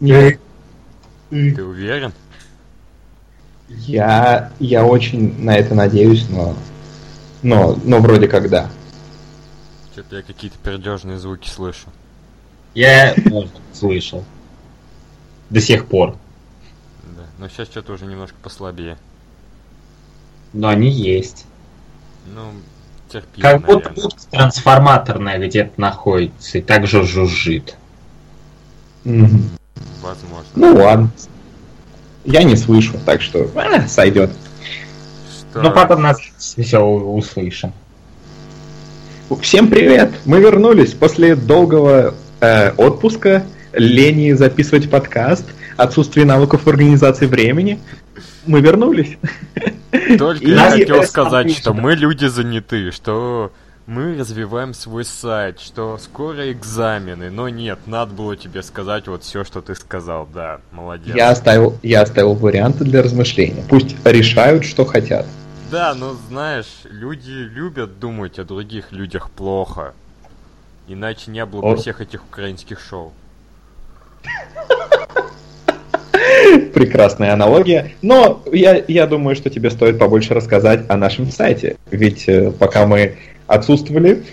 Нет. Ты уверен? Я очень на это надеюсь, но вроде как да. Что-то я какие-то пердежные звуки слышу. Я слышал. До сих пор. Да, но сейчас что-то уже немножко послабее. Но они есть. Ну, терпимо, как будто трансформаторная где-то находится и также жужжит. Mm-hmm. Возможно. Ну ладно. Я не слышу, так что сойдет. Что? Но потом нас все услышим. Всем привет! Мы вернулись после долгого отпуска, лени записывать подкаст, отсутствие навыков в организации времени. Мы вернулись. Только я хотел сказать, что мы люди заняты, что мы развиваем свой сайт, что скоро экзамены, но нет, надо было тебе сказать вот все, что ты сказал, да, молодец. Я оставил варианты для размышления, пусть решают, что хотят. Да, но знаешь, люди любят думать о других людях плохо, иначе не было бы всех этих украинских шоу. Прекрасная аналогия, но я думаю, что тебе стоит побольше рассказать о нашем сайте, ведь пока мы отсутствовали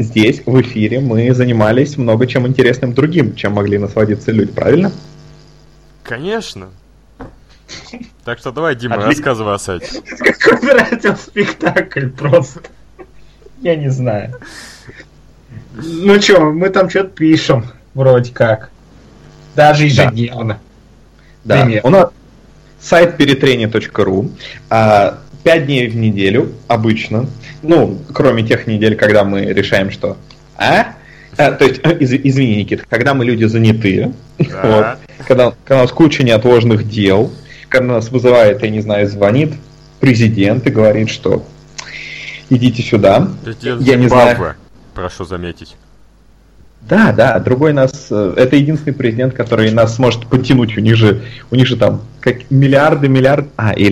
здесь, в эфире, мы занимались много чем интересным другим, чем могли насладиться люди, правильно? Конечно. Так что давай, Дима, рассказывай о сайте. Какой радио спектакль просто. Я не знаю. Ну чё, мы там что-то пишем, вроде как. Даже ежедневно. Да, у нас сайт peretrenie.ru, 5 дней в неделю обычно, ну, кроме тех недель, когда мы решаем, что... То есть, извини, Никит, когда мы люди занятые, да. Вот, когда у нас куча неотложных дел, когда нас вызывает, я не знаю, звонит президент и говорит, что идите сюда. Президент Зимбабве, прошу заметить. Да, другой нас... Это единственный президент, который нас может потянуть. У них же там как миллиарды... или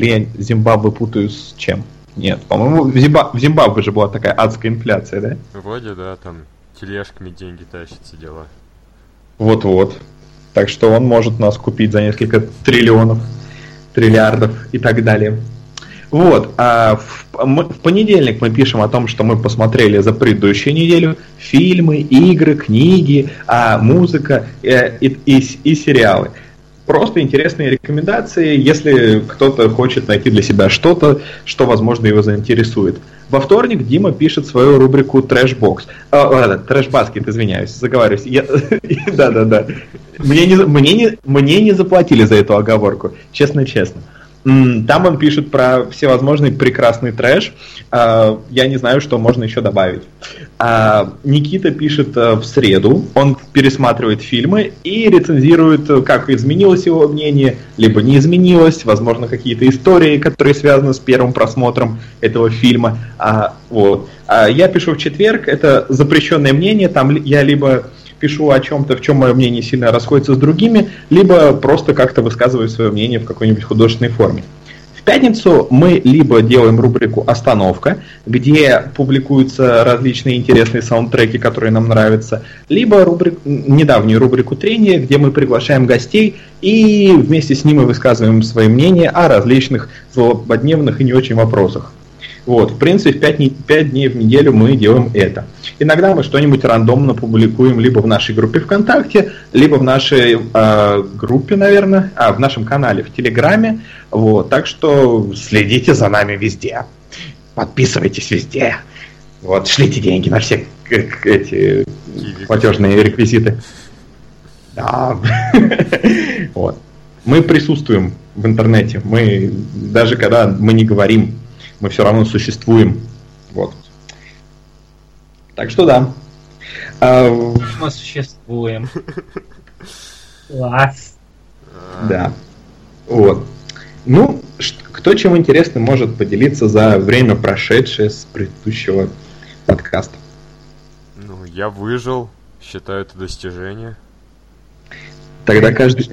я Зимбабве путаю с чем? Нет, по-моему, в Зимбабве же была такая адская инфляция, да? Вроде, да, там тележками деньги тащатся, дела. Вот-вот. Так что он может нас купить за несколько триллионов, триллиардов и так далее. Вот, в понедельник мы пишем о том, что мы посмотрели за предыдущую неделю фильмы, игры, книги, музыка и сериалы. Просто интересные рекомендации, если кто-то хочет найти для себя что-то, что, возможно, его заинтересует. Во вторник Дима пишет свою рубрику «Трэшбокс». «Трэшбаскет», извиняюсь, заговариваюсь. Да-да-да. Мне не заплатили за эту оговорку, честно-честно. Там он пишет про всевозможный прекрасный трэш. Я не знаю, что можно еще добавить. Никита пишет в среду. Он пересматривает фильмы и рецензирует, как изменилось его мнение, либо не изменилось. Возможно, какие-то истории, которые связаны с первым просмотром этого фильма. Вот. Я пишу в четверг. Это запрещенное мнение. Там я либо... пишу о чем-то, в чем мое мнение сильно расходится с другими, либо просто как-то высказываю свое мнение в какой-нибудь художественной форме. В пятницу мы либо делаем рубрику «Остановка», где публикуются различные интересные саундтреки, которые нам нравятся, либо недавнюю рубрику «Трение», где мы приглашаем гостей и вместе с ними высказываем свои мнения о различных злободневных и не очень вопросах. Вот, в принципе, 5 дней в неделю мы делаем это. Иногда мы что-нибудь рандомно публикуем либо в нашей группе ВКонтакте, либо в нашей группе, наверное, в нашем канале в Телеграме. Вот, так что следите за нами везде. Подписывайтесь везде. Вот, шлите деньги на все эти платежные реквизиты. Да. Вот. Мы присутствуем в интернете. Мы даже когда мы не говорим, мы все равно существуем. Вот. Так что да. Мы существуем. Класс. Да. Вот. Ну, кто чем интересным может поделиться за время, прошедшее с предыдущего подкаста? Ну, я выжил. Считаю это достижение. Тогда каждый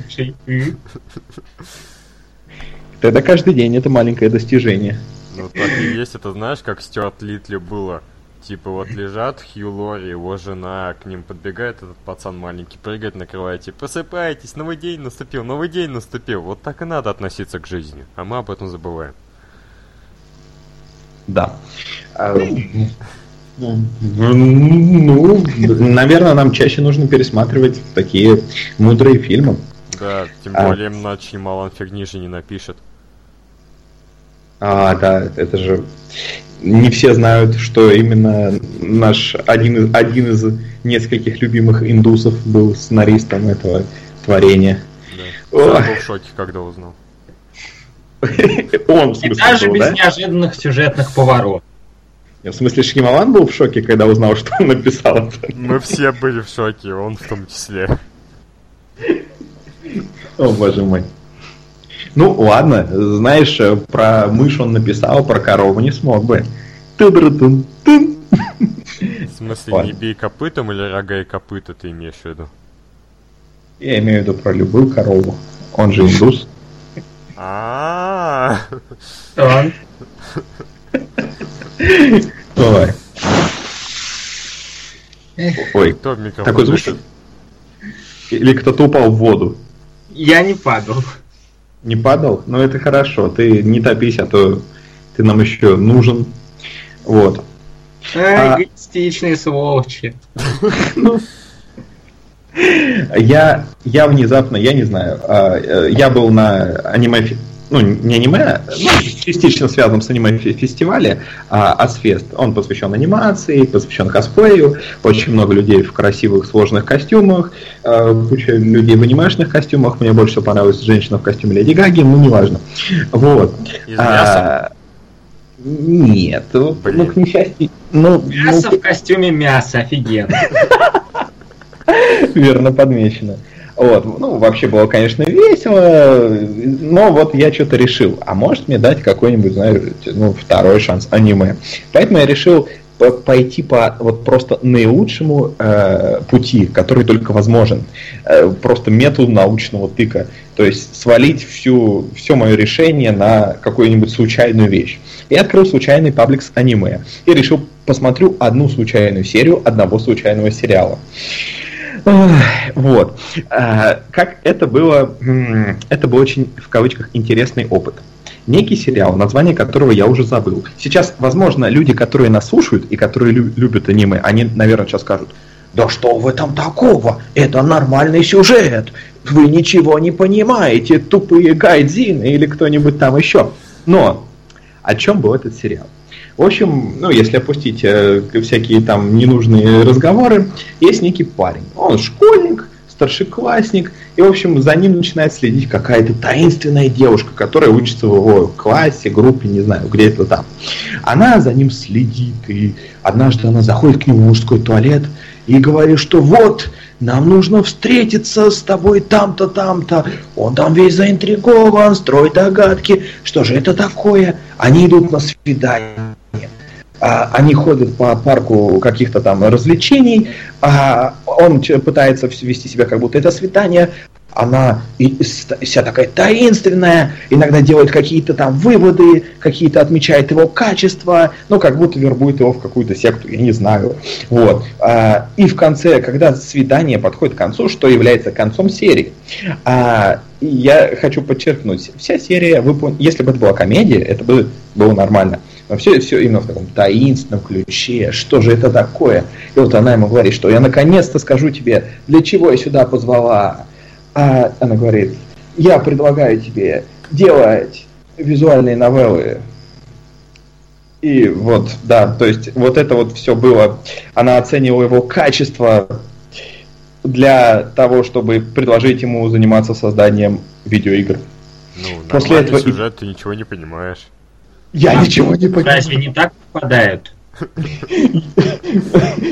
день это маленькое достижение. Ну так и есть, это знаешь, как Стюарт Литли было. Типа вот лежат Хью Лори, его жена, к ним подбегает этот пацан маленький, прыгает, накрывает, типа просыпайтесь, новый день наступил. Вот так и надо относиться к жизни, а мы об этом забываем. Да. Ну, наверное, нам чаще нужно пересматривать такие мудрые фильмы. Да, тем более, иначе мало фигни же не напишет. Да, это же... Не все знают, что именно наш один из нескольких любимых индусов был сценаристом этого творения. Да. Я был в шоке, когда узнал. Он, в смысле, даже был, без неожиданных сюжетных поворотов. В смысле, Шьямалан был в шоке, когда узнал, что он написал это? Мы все были в шоке, он в том числе. О, боже мой. Ну, ладно, знаешь, про мышь он написал, про корову не смог бы. Ту-дру-тун-тун. В смысле, ладно. Не бей копытом или рога и копыта ты имеешь в виду? Я имею в виду про любую корову. Он же индус. Давай. Ой, такой звук. Или кто-то упал в воду. Я не падал. Не падал? Ну, это хорошо. Ты не топись, а то ты нам еще нужен. Вот. Эгоистичные сволочи. Я внезапно, я не знаю, я был на аниме... Ну, не аниме, но частично связан с аниме-фестивале Asfest. Он посвящен анимации, посвящен косплею. Очень много людей в красивых, сложных костюмах. Куча людей в анимешных костюмах. Мне больше всего понравилась женщина в костюме Леди Гаги. Ну, неважно. Вот. Из мяса? Нет. Блин. Ну, к несчастью... мясо в костюме мяса. Офигенно. Верно подмечено. Вот. Ну, вообще было, конечно, весело, но вот я что-то решил, а может мне дать какой-нибудь, знаете, второй шанс аниме. Поэтому я решил пойти по вот просто наилучшему пути, который только возможен. Просто методу научного тыка. То есть свалить все мое решение на какую-нибудь случайную вещь. Я открыл случайный паблик с аниме и решил, посмотрю одну случайную серию одного случайного сериала. Вот. Как это было очень, в кавычках, интересный опыт. Некий сериал, название которого я уже забыл. Сейчас, возможно, люди, которые нас слушают и которые любят аниме, они, наверное, сейчас скажут: да что в этом такого? Это нормальный сюжет. Вы ничего не понимаете, тупые гайдзины или кто-нибудь там еще. Но о чем был этот сериал? В общем, если опустить всякие там ненужные разговоры, есть некий парень. Он школьник, старшеклассник, и, в общем, за ним начинает следить какая-то таинственная девушка, которая учится в его классе, группе, не знаю, где это там. Она за ним следит, и однажды она заходит к нему в мужской туалет и говорит, что вот, нам нужно встретиться с тобой там-то, там-то. Он там весь заинтригован, строит догадки. Что же это такое? Они идут на свидание. Они ходят по парку каких-то там развлечений. Он пытается вести себя, как будто это свидание. Она вся такая таинственная, иногда делает какие-то там выводы, какие-то отмечает его качества, как будто вербует его в какую-то секту, я не знаю. Вот. И в конце, когда свидание подходит к концу, что является концом серии, я хочу подчеркнуть, вся серия, если бы это была комедия, это бы было нормально. Но все именно в таком таинственном ключе. Что же это такое? И вот она ему говорит, что я наконец-то скажу тебе, для чего я сюда позвала. А она говорит, я предлагаю тебе делать визуальные новеллы. И вот, да, то есть вот это вот все было. Она оценивала его качество для того, чтобы предложить ему заниматься созданием видеоигр. После этого сюжет ты ничего не понимаешь. Я ничего не понимаю. Разве не так попадают?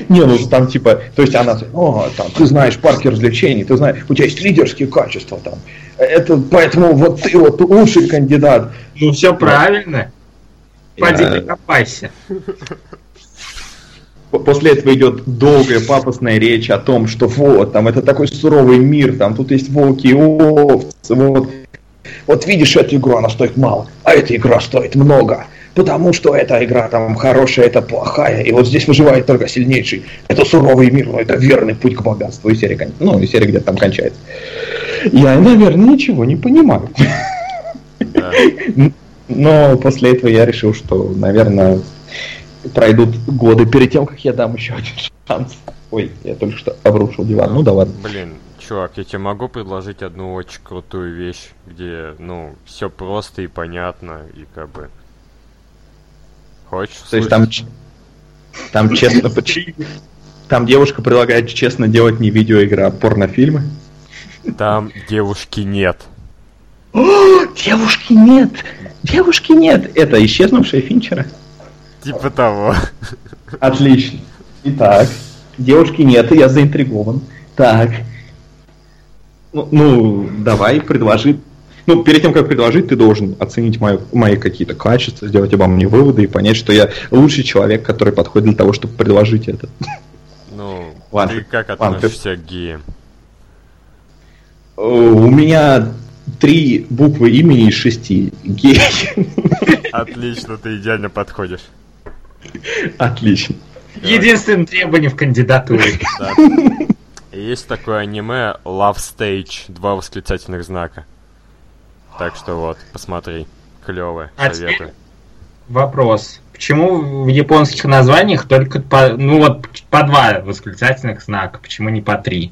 Не, там типа, то есть она, ты знаешь парки развлечений, ты знаешь, у тебя есть лидерские качества там, это поэтому вот ты вот лучший кандидат. Ну все правильно. Пойди накопайся. После этого идет долгая пафосная речь о том, что вот там это такой суровый мир, там тут есть волки и овцы, вот видишь эту игру, она стоит мало, а эта игра стоит много. потому что эта игра там хорошая, это плохая, и вот здесь выживает только сильнейший. Это суровый мир, но это верный путь к богатству. И серия, ну, и серия где-то там кончается. Я, наверное, ничего не понимаю. Но после этого я решил, что, наверное, пройдут годы перед тем, как я дам еще один шанс. Ой, я только что обрушил диван, ну да ладно. Блин, чувак, я тебе могу предложить одну очень крутую вещь, где, ну, все просто и понятно, и как бы... Хочешь услышать? То есть там честно... Там девушка предлагает честно делать не видеоигры, а порнофильмы? Там девушки нет. О, девушки нет! Девушки нет! Это исчезнувшая Финчера? Типа того. Отлично. Итак, девушки нет, и я заинтригован. Так. Ну, давай, предложи. Ну, перед тем, как предложить, ты должен оценить мои какие-то качества, сделать обо мне выводы и понять, что я лучший человек, который подходит для того, чтобы предложить это. Ну, ладно, ты как относишься к геям? У меня 3 буквы имени из 6. Гей. Отлично, ты идеально подходишь. Отлично. Единственным требованием в кандидатуре. Да. Есть такое аниме Love Stage, 2 восклицательных знака. Так что вот, посмотри. Клёвое, советую. Вопрос. Почему в японских названиях только по 2 восклицательных знака? Почему не по 3?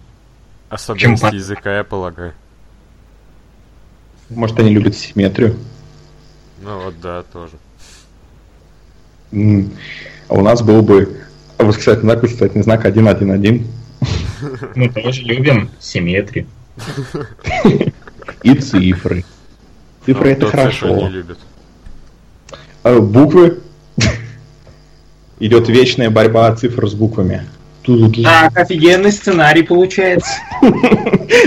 Особенности языка, я полагаю. Может, они любят симметрию? Ну вот да, тоже. А у нас был бы восклицательный знак 1-1-1. Мы тоже любим симметрию. И цифры. Цифры это хорошо. Буквы. Идет вечная борьба цифр с буквами. Так, офигенный сценарий получается.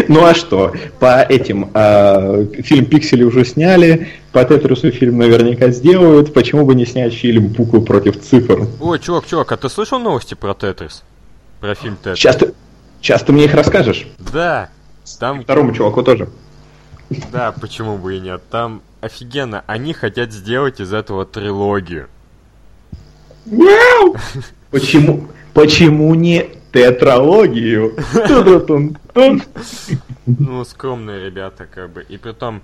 Ну а что? По этим фильм «Пиксели» уже сняли, по «Тетрису» фильм наверняка сделают. Почему бы не снять фильм «Буквы против цифр»? О, чувак, а ты слышал новости про «Тетрис»? Про фильм «Тетрис»? Сейчас ты мне их расскажешь? Да. Там... Второму чуваку тоже. Да, почему бы и нет. Там офигенно. Они хотят сделать из этого трилогию. Вау! Почему... Почему не тетралогию? Ну, скромные ребята, как бы. И притом,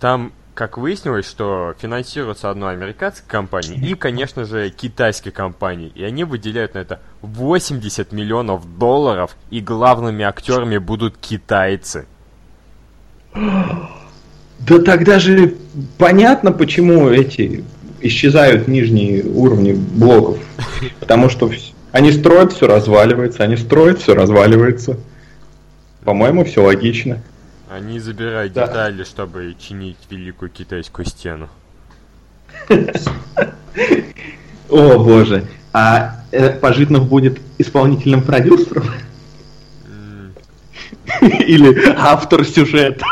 там, как выяснилось, что финансируется одной американской компанией и, конечно же, китайской компанией. И они выделяют на это $80 миллионов, и главными актерами будут китайцы. Да тогда же понятно, почему эти исчезают нижние уровни блоков. Потому что... Они строят, все разваливается, По-моему, все логично. Они забирают детали, чтобы чинить великую китайскую стену. О боже, а Пожитнов будет исполнительным продюсером? Или автор сюжета?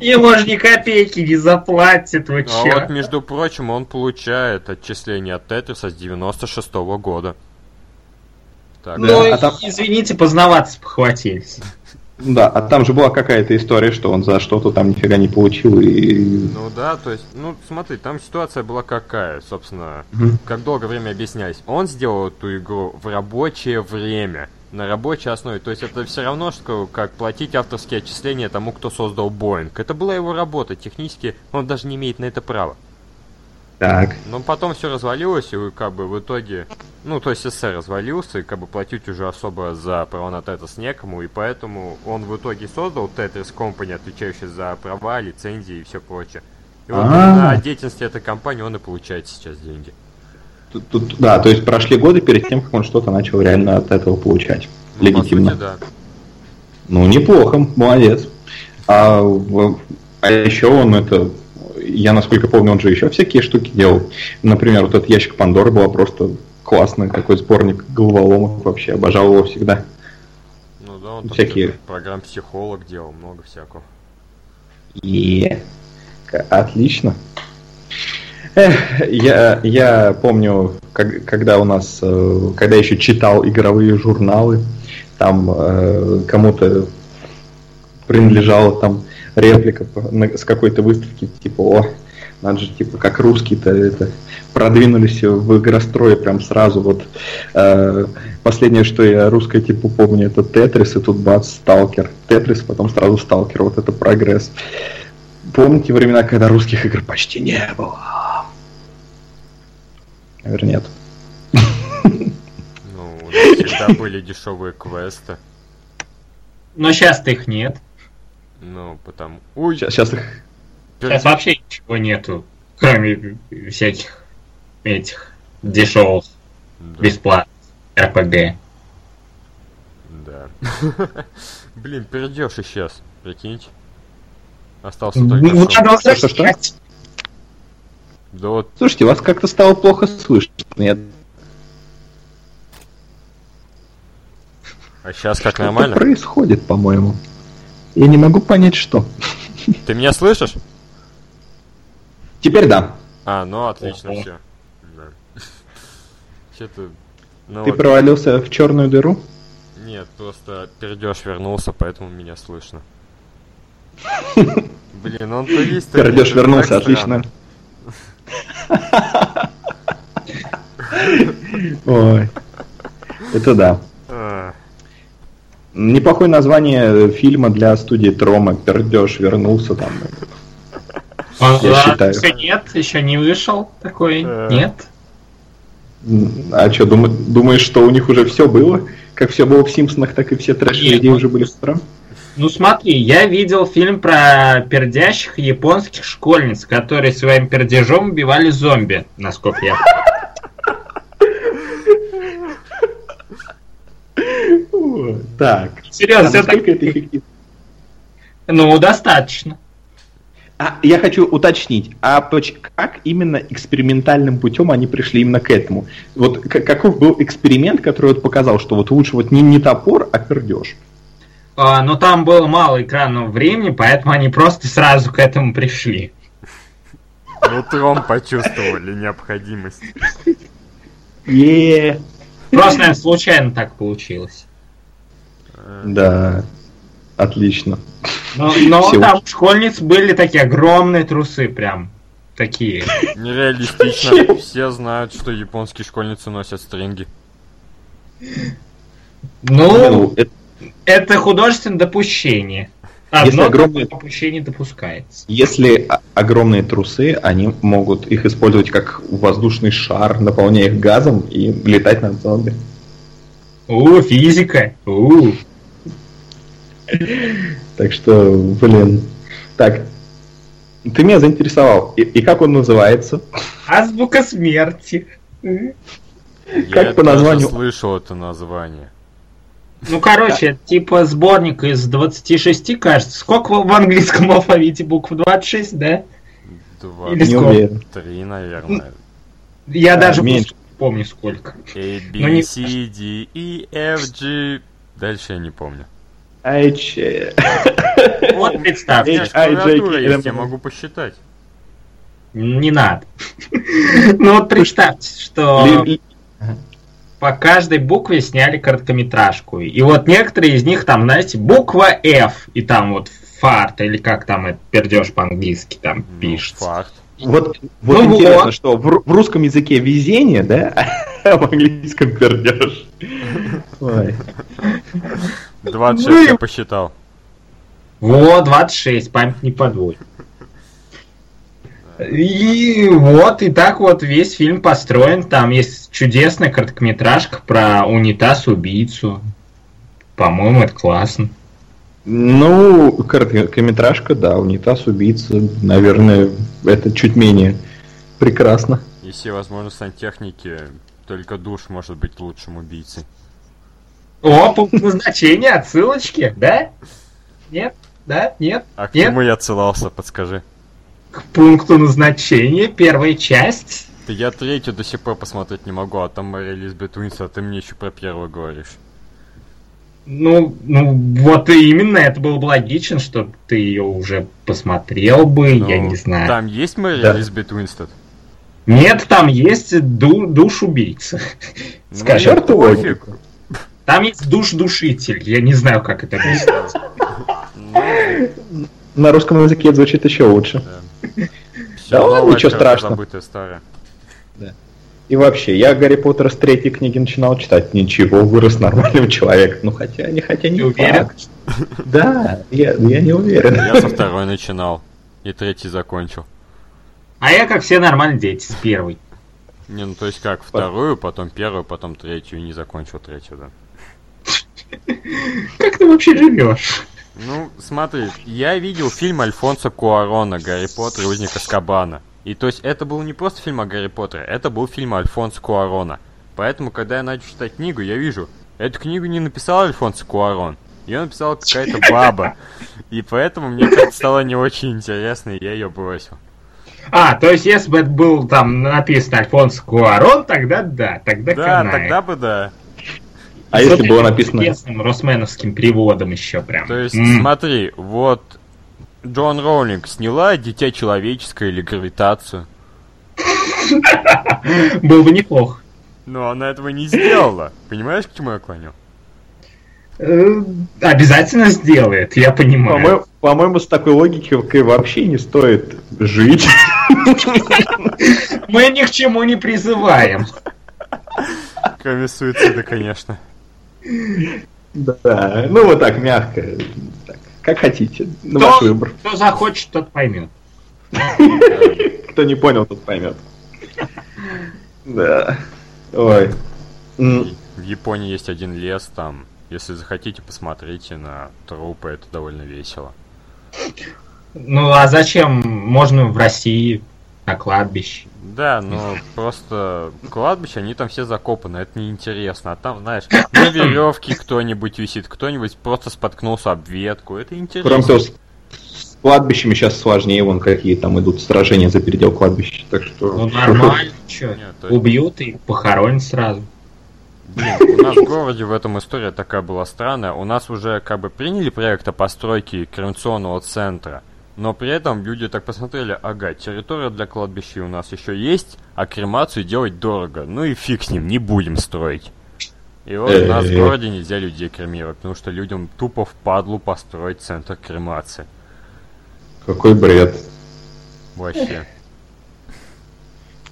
Ему же ни копейки не заплатит, вы че? А вот, между прочим, он получает отчисление от Тетриса с 96-го года. Так, ну, да. Извините, поздновато похватились. Да, а там же была какая-то история, что он за что-то там нифига не получил и... Ну да, то есть, ну смотри, там ситуация была какая, собственно, как долгое время объяснялись. Он сделал эту игру в рабочее время, на рабочей основе. То есть это все равно, что как платить авторские отчисления тому, кто создал Боинг. Это была его работа, технически он даже не имеет на это права. Так. Но потом все развалилось, и как бы в итоге... Ну, то есть СССР развалился, и как бы платить уже особо за права на Тетрис некому, и поэтому он в итоге создал Tetris Company, отвечающий за права, лицензии и все прочее. И вот на деятельности этой компании он и получает сейчас деньги. Тут, да, то есть прошли годы перед тем, как он что-то начал реально от этого получать. Ну, легитимно. По сути, да. Ну, неплохо, молодец. А еще он это... Я, насколько помню, он же еще всякие штуки делал. Например, вот этот ящик Пандоры была просто классный такой сборник головоломок, вообще обожал его всегда. Ну да, он всякие... программ-психолог делал, много всякого. Отлично. Я помню, когда у нас, когда я еще читал игровые журналы, там кому-то принадлежало там реплика с какой-то выставки, типа, о, Надо же, типа, как русские-то это, продвинулись в игрострое прям сразу. Вот последнее, что я русское типа помню, это Тетрис, и тут бац, Сталкер. Тетрис, потом сразу Сталкер, вот это прогресс. Помните времена, когда русских игр почти не было? Наверное, нет. Ну, у нас всегда были дешевые квесты. Но сейчас-то их нет. Ну, потому... Сейчас их... Сейчас вообще ничего нету, кроме всяких этих дешевых, да, бесплатных РПГ. Да. Блин, перейдешь и сейчас, прикиньте. Остался только... Что? Да вот... Слушайте, вас как-то стало плохо слышно, нет? А сейчас как нормально? Что-то происходит, по-моему. Я не могу понять, что. Ты меня слышишь? Теперь да. А, ну отлично, все. Да. Че-то... Ну, ты вот... провалился в черную дыру? Нет, просто пердеж вернулся, поэтому меня слышно. Блин, он то есть... Пердеж вернулся, отлично. Ой, это да. Неплохое название фильма для студии Трома. Пердеж вернулся там. Я считаю. Нет, еще не вышел такой. Нет. А что, думаешь, что у них уже все было? Как все было в Симпсонах, так и все трэш-людей уже были в Тром? Ну смотри, я видел фильм про пердящих японских школьниц, которые своим пердежом убивали зомби, насколько я понял. Так. Серьезно, все так эффективно. Ну, достаточно. Я хочу уточнить, как именно экспериментальным путем они пришли именно к этому? Вот каков был эксперимент, который вот показал, что вот лучше вот не топор, а пердеж? Но там было мало экранного времени, поэтому они просто сразу к этому пришли. Ну, Тром почувствовали необходимость. Просто, наверное, случайно так получилось. Да, отлично. Но там у школьниц были такие огромные трусы, прям такие. Нереалистично. Все знают, что японские школьницы носят стринги. Ну... Это художественное допущение. Одно огромное допущение допускается. Если огромные трусы, они могут их использовать как воздушный шар, наполняя их газом и летать над зомби. Физика! Так что, блин. Так, ты меня заинтересовал. И как он называется? Азбука смерти. Как по названию? Я слышал это название. Ну, короче, это типа сборник из 26, кажется. Сколько в английском алфавите букв? 26, да? 2. Или сколько? 3, наверное. Я даже меньше помню, сколько. A, B, C, D, E, F, G. Дальше я не помню. Вот представьте. Я могу посчитать. Не надо. Ну, вот представьте, что... По каждой букве сняли короткометражку. И вот некоторые из них там, знаете, буква F, и там вот фарт, или как там это пердеж по-английски там пишется. Фарт. Вот интересно, вот. Что в русском языке везение, да, а в английском пердеж. 26 я посчитал. 26, память не подводит. И так вот весь фильм построен. Там есть чудесная короткометражка про унитаз-убийцу. По-моему, это классно. Ну, короткометражка, да, унитаз-убийца, наверное, это чуть менее прекрасно. Если, возможно, сантехники, только душ может быть лучшим убийцей. Пункт назначения, отсылочки, да? Нет, да, нет. А к чему я отсылался, подскажи? К пункту назначения, первая часть. Я третью до сих пор посмотреть не могу, а там Мэри Элизабет Уинстед, а ты мне еще про первую говоришь. Ну вот и именно, это было бы логично, что ты ее уже посмотрел бы, я не знаю. Там есть Мэри Элизабет Уинстед? Нет, там есть душ-убийца. Скажи, пофиг. Там есть душ-душитель, я не знаю, как это объяснить. На русском языке звучит еще лучше. Да ладно, ничего страшного. Забытая старая. Да. И вообще, я Гарри Поттера с третьей книги начинал читать. Ничего, вырос нормальным человеком. Ну хотя не уверен. Да, я не уверен. Я со второй начинал. И третий закончил. А я, как все нормальные дети, с первой. Не, ну то есть как, вторую, потом первую, потом третью, и не закончил третью, да. Как ты вообще живешь? Ну, смотри, я видел фильм Альфонсо Куарона «Гарри Поттер и узник Азкабана». И то есть это был не просто фильм о Гарри Поттере, это был фильм Альфонсо Куарона. Поэтому, когда я начал читать книгу, я вижу, эту книгу не написал Альфонсо Куарон, ее написала какая-то баба. И поэтому мне как-то стало не очень интересно, и я ее бросил. А, то есть если бы это был там написано Альфонсо Куарон, тогда да, тогда канает. Да, тогда бы да. А если было написано... Интересным росменовским переводом еще прям. То есть, смотри, вот Джон Роулинг сняла «Дитя человеческое» или «Гравитацию». Было бы неплохо. Но она этого не сделала. Понимаешь, к чему я клоню? Обязательно сделает, я понимаю. По-моему, с такой логикой вообще не стоит жить. Мы ни к чему не призываем. Кроме суицида, конечно. Да, ну вот так, мягко. Как хотите, на ваш выбор. Кто захочет, тот поймет. Кто не понял, тот поймет. Да. Ой. В Японии есть один лес там. Если захотите, посмотрите на трупы, это довольно весело. Ну, а зачем? Можно в России на кладбище. Да, но просто кладбище, они там все закопаны, это неинтересно. А там, знаешь, на веревке кто-нибудь висит, кто-нибудь просто споткнулся об ветку, это интересно. Кроме того, с кладбищами сейчас сложнее, вон какие там идут сражения за передел кладбища, так что... Ну нормально, что, убьют и похоронят сразу. Блин, у нас в городе в этом история такая была странная. У нас уже как бы приняли проект о постройке кремационного центра, но при этом люди так посмотрели, ага, территория для кладбища у нас еще есть, а кремацию делать дорого. Ну и фиг с ним, не будем строить. И вот у нас в городе нельзя людей кремировать, потому что людям тупо впадлу построить центр кремации. Какой бред. Вообще.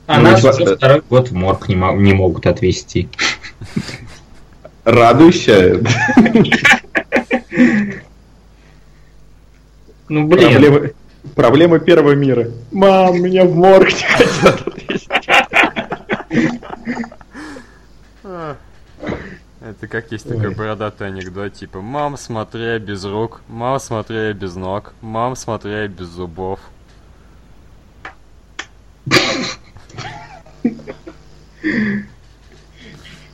А нас второй год в морг не могут отвезти. Радуйся. Ну блин. Проблемы первого мира. Мам, меня в морг не хотят отвезти. Это как есть такой бородатый анекдот, типа: мам, смотри, я без рук, мам, смотри, я без ног, мам, смотри, я без зубов.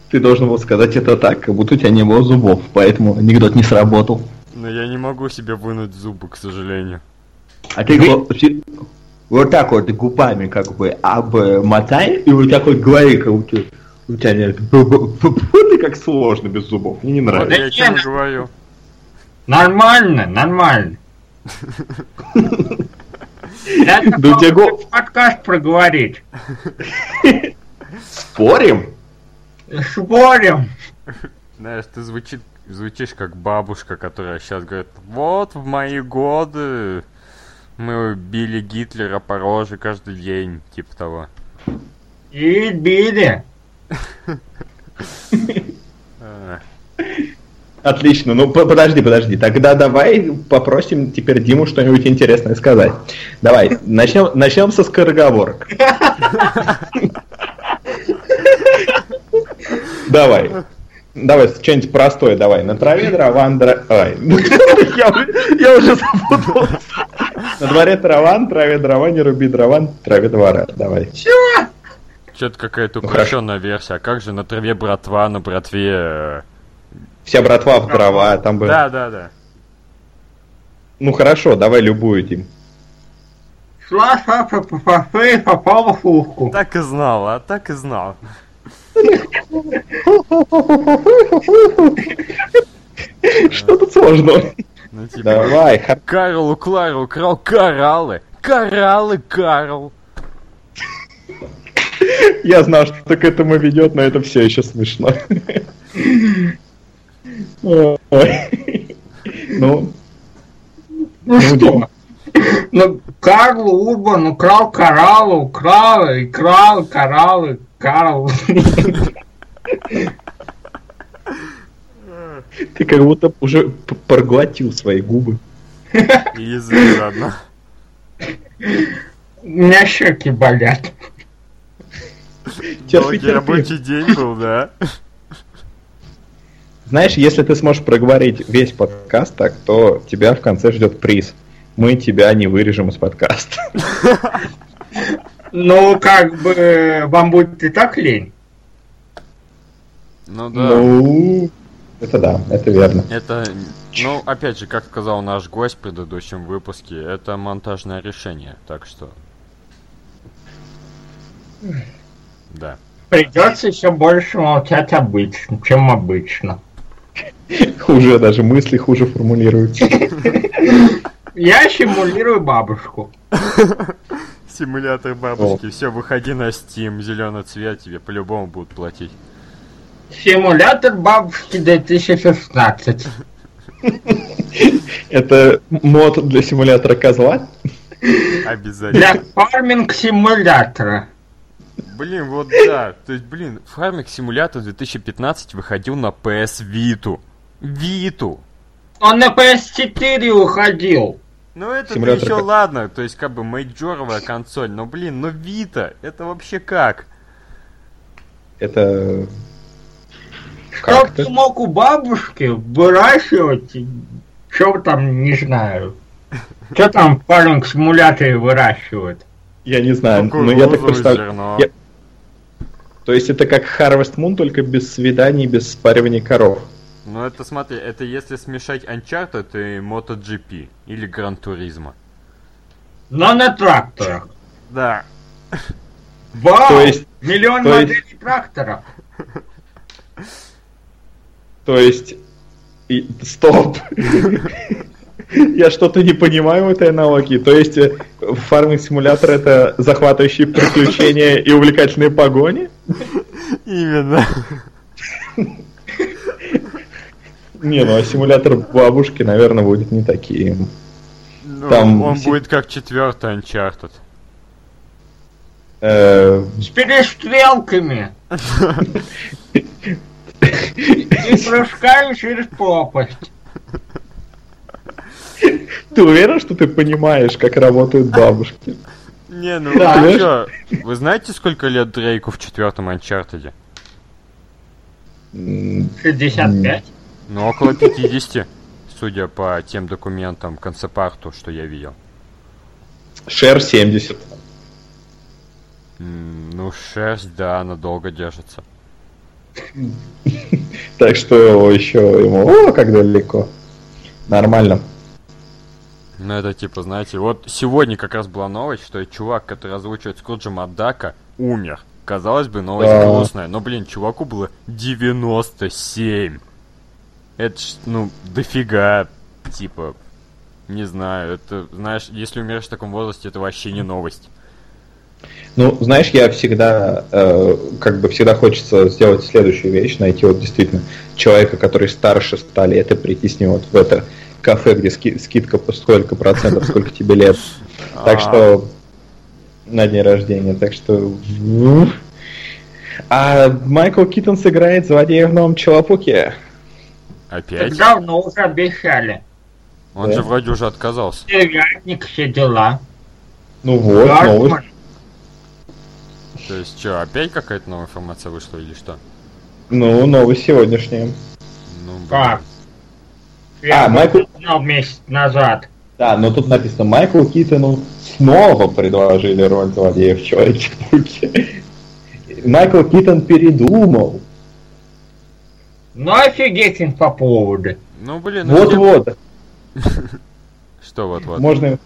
Ты должен был сказать это так, как будто у тебя не было зубов, поэтому анекдот не сработал. Но я не могу себе вынуть зубы, к сожалению. А ты вот так вот губами как бы обмотай, и вот так вот говори, как будто у тебя нет... Ты как сложно без зубов, мне не нравится. Вот я чем говорю. Нормально. Я могу подкаст проговорить. Спорим? Знаешь, ты звучишь как бабушка, которая сейчас говорит: вот в мои годы мы били Гитлера по роже каждый день, типа того. И били. Отлично, ну подожди, тогда давай попросим теперь Диму что-нибудь интересное сказать. Давай, начнем со скороговорок. Давай, что-нибудь простое давай. На траве дрова... Ай, я уже запутался. На дворе траван, траве дрова, не руби дрован, траве двора. Давай. Чего? Что-то какая-то упрощенная версия. А как же на траве братва, на братве... Вся братва в дрова, там было. Да. Ну хорошо, давай любую, Дим. Шла, попала в уху. Так и знал. Что тут сложного? Ну, типа, давай. Карл у Клары украл кораллы. Кораллы, Карл. Я знал, что к этому ведет, но это все еще смешно. Ну, что? Ну, Карл Урбан украл кораллы, украл кораллы. Ты как будто уже проглотил свои губы. Язык, ладно. У меня щеки болят. Долгий рабочий день был, да? Знаешь, если ты сможешь проговорить весь подкаст так, то тебя в конце ждет приз. Мы тебя не вырежем из подкаста. Ну, как бы, вам будет и так лень. Ну да. Ну, это да, это верно. Это, ну, опять же, как сказал наш гость в предыдущем выпуске, это монтажное решение, так что... Да. Придется еще больше молчать обычно, чем обычно. Хуже даже, мысли хуже формулируются. Я симулирую бабушку. Симулятор бабушки. Все, выходи на Steam, зеленый цвет, тебе по-любому будут платить. Симулятор бабушки 2016. Это мод для симулятора козла? Обязательно. Для фарминг-симулятора. Блин, вот да. То есть, блин, фарминг-симулятор 2015 выходил на PS Vita. Он на PS4 уходил. Ну это симулятор... еще ладно, то есть как бы мейджоровая консоль, но блин, но Vita, это вообще как? Это... Как ты мог у бабушки выращивать, что там, не знаю, что там в фарминг-симуляторе выращивают? Я не знаю, но я так представляю. То есть это как Harvest Moon, только без свиданий, без спаривания коров. Ну это, смотри, это если смешать Uncharted и MotoGP, или Gran Turismo. Но на тракторах. Да. Вау, то есть, миллион моделей тракторов. То есть... Стоп. Я что-то не понимаю в этой аналогии. То есть фарминг-симулятор — это захватывающие приключения и увлекательные погони? Именно. Не, ну а симулятор бабушки, наверное, будет не таким. Ну, там... Он будет как четвертый Uncharted. С перестрелками. И прыжками через пропасть. Ты уверен, что ты понимаешь, как работают бабушки? Не, ну вы что? Вы знаете, сколько лет Дрейку в четвертом Uncharted? 65. Ну, около 50, судя по тем документам, концепт-арту, что я видел. Шер 70. Ну, шерсть, да, она долго держится. Так что еще ему... О, как далеко. Нормально. Ну, это типа, знаете, вот сегодня как раз была новость, что чувак, который озвучивает Скруджа Макдака, умер. Казалось бы, новость грустная, но, блин, чуваку было 97. Это ж, ну, дофига, типа, не знаю, это, знаешь, если умеешь в таком возрасте, это вообще не новость. Ну, знаешь, я всегда, как бы всегда хочется сделать следующую вещь, найти вот действительно человека, который старше 100 лет, и прийти с ним вот в это кафе, где скидка по сколько процентов, сколько тебе лет. Так что, на дне рождения, так что... А Майкл Китон сыграет злодея в новом Человеке-пауке. Опять? Так давно уже обещали. Он же вроде уже отказался. Сериальник, все дела. Ну вот, новость. То есть что, опять какая-то новая информация вышла или что? Ну, новость сегодняшняя. Ну, как? Я Майкл... узнал месяц назад. Да, но тут написано, Майклу Китону снова предложили роль злодея в Человеке-пауке. Майкл Китон передумал. Ну офигеть по поводу. Ну блин, ну вот-вот. Что вот-вот? Можно...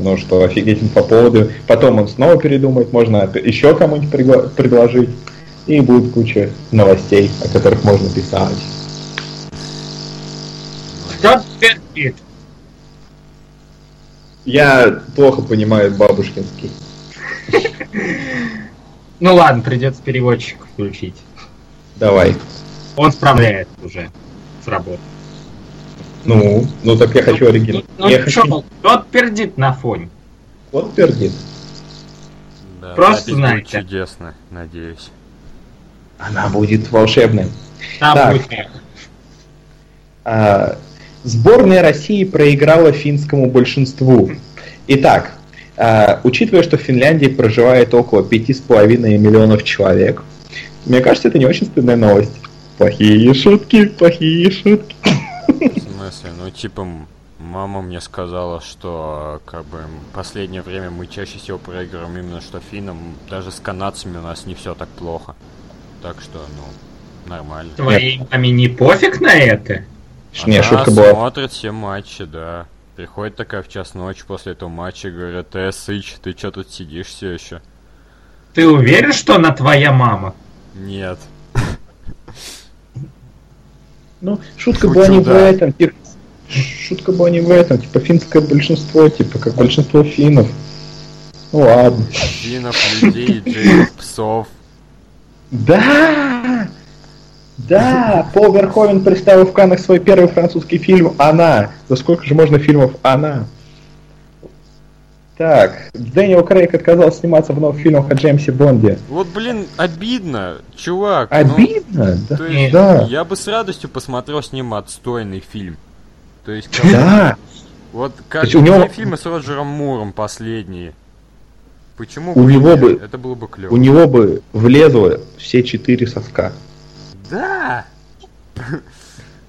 Ну что, офигеть по поводу. Потом он снова передумает, можно еще кому-нибудь предложить. И будет куча новостей, о которых можно писать. Что пердит? Я плохо понимаю бабушкинский. Ну ладно, придется переводчик включить. Давай. Он справляется уже с работой. Ну так я хочу оригинал. Тот пердит на фоне. Вот пердит. Да, просто знаете. Чудесно, надеюсь. Она будет волшебной. Так. Сборная России проиграла финскому большинству. Итак, учитывая, что в Финляндии проживает около 5,5 миллионов человек, мне кажется, это не очень стыдная новость. Плохие шутки. В смысле? Ну, типа, мама мне сказала, что как бы в последнее время мы чаще всего проигрываем именно что финнам. Даже с канадцами у нас не все так плохо. Так что, ну, нормально. Твоей маме не пофиг на это? Она смотрит все матчи, да. Приходит такая в час ночи после этого матча, говорят: «Э, сыч, ты что тут сидишь все еще?» Ты уверен, что она твоя мама? Нет. Ну, шутка была не в этом. Шутка была не в этом. Типа, финское большинство, типа, как большинство финнов. Ну, ладно. Финнов, людей, джейнов, псов. Да! Да, Пол Верховен представил в Каннах свой первый французский фильм «Она». За сколько же можно фильмов «Она»? Так, Дэниел Крейг отказался сниматься в новых фильмах о Джеймсе Бонде. Вот, блин, обидно, чувак. Обидно? Ну, да. То есть, да. Я бы с радостью посмотрел с ним отстойный фильм. То есть, как... Да. Вот как у него фильмы с Роджером Муром последние. Почему у него бы... Это было бы клево. У него бы влезло все 4 соска. Да!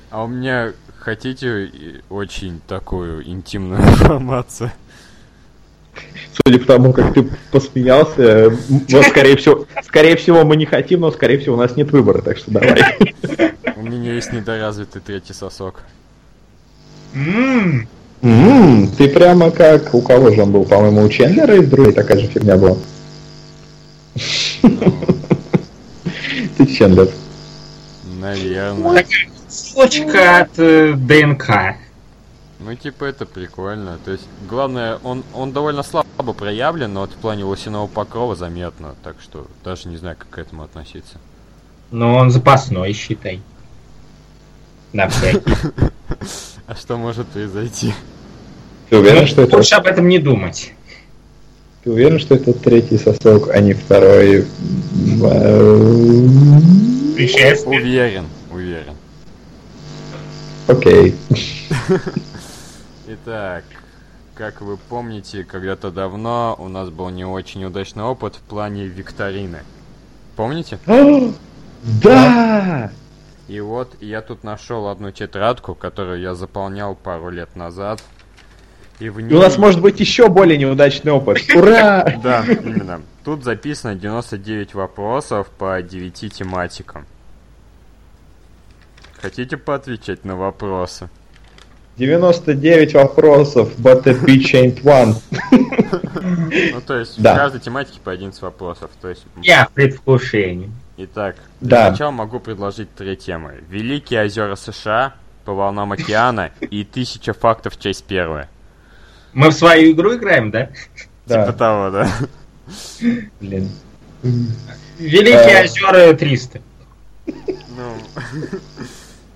А у меня, хотите, очень такую интимную информацию? Судя по тому, как ты посмеялся, вот, скорее всего, мы не хотим, но, скорее всего, у нас нет выбора, так что давай. У меня есть недоразвитый третий сосок. Ты прямо как... У кого же он был? По-моему, у Чендлера из «Друзей» такая же фигня была. Ты Чендлер. Наверное. Сочка от ДНК. Ну, типа, это прикольно. То есть, главное, он довольно слабо проявлен, но вот в плане лосиного покрова заметно. Так что даже не знаю, как к этому относиться. Ну, он запасной, считай. На всякий. А что может произойти? Ты уверен, что это... Лучше об этом не думать. Ты уверен, что это третий сосок, а не второй? Уверен. Окей. Итак, как вы помните, когда-то давно у нас был не очень удачный опыт в плане викторины. Помните? Да! И вот я тут нашел одну тетрадку, которую я заполнял пару лет назад. И в ней... У нас может быть еще более неудачный опыт. Ура! Да, именно. Тут записано 99 вопросов по 9 тематикам. Хотите поотвечать на вопросы? 99 вопросов, but the bitch ain't one. Ну, то есть, в каждой тематике по 11 вопросов. То есть... Я в предвкушении. Итак, для начала могу предложить 3 темы. Великие озера США, по волнам океана и 1000 фактов, часть первая. Мы в свою игру играем, да? Типа того, да. Блин. Великие озера 300. Ну...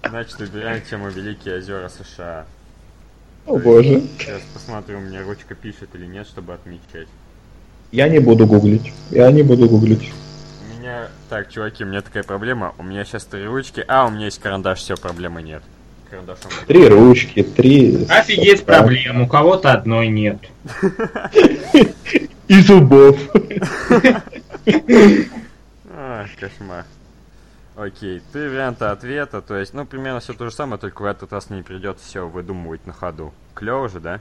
Значит, выбираем тему «Великие озера США». О, боже. Сейчас посмотрю, у меня ручка пишет или нет, чтобы отмечать. Я не буду гуглить. У меня... Так, чуваки, у меня такая проблема. У меня сейчас 3 ручки. А, у меня есть карандаш, все, проблемы нет. Карандашом... 3 ручки, 3... Офигеть, проблем. У кого-то одной нет. И зубов. А, кошмар. Окей, 3 варианта ответа, то есть, ну, примерно все то же самое, только в этот раз не придется все выдумывать на ходу. Клево же, да?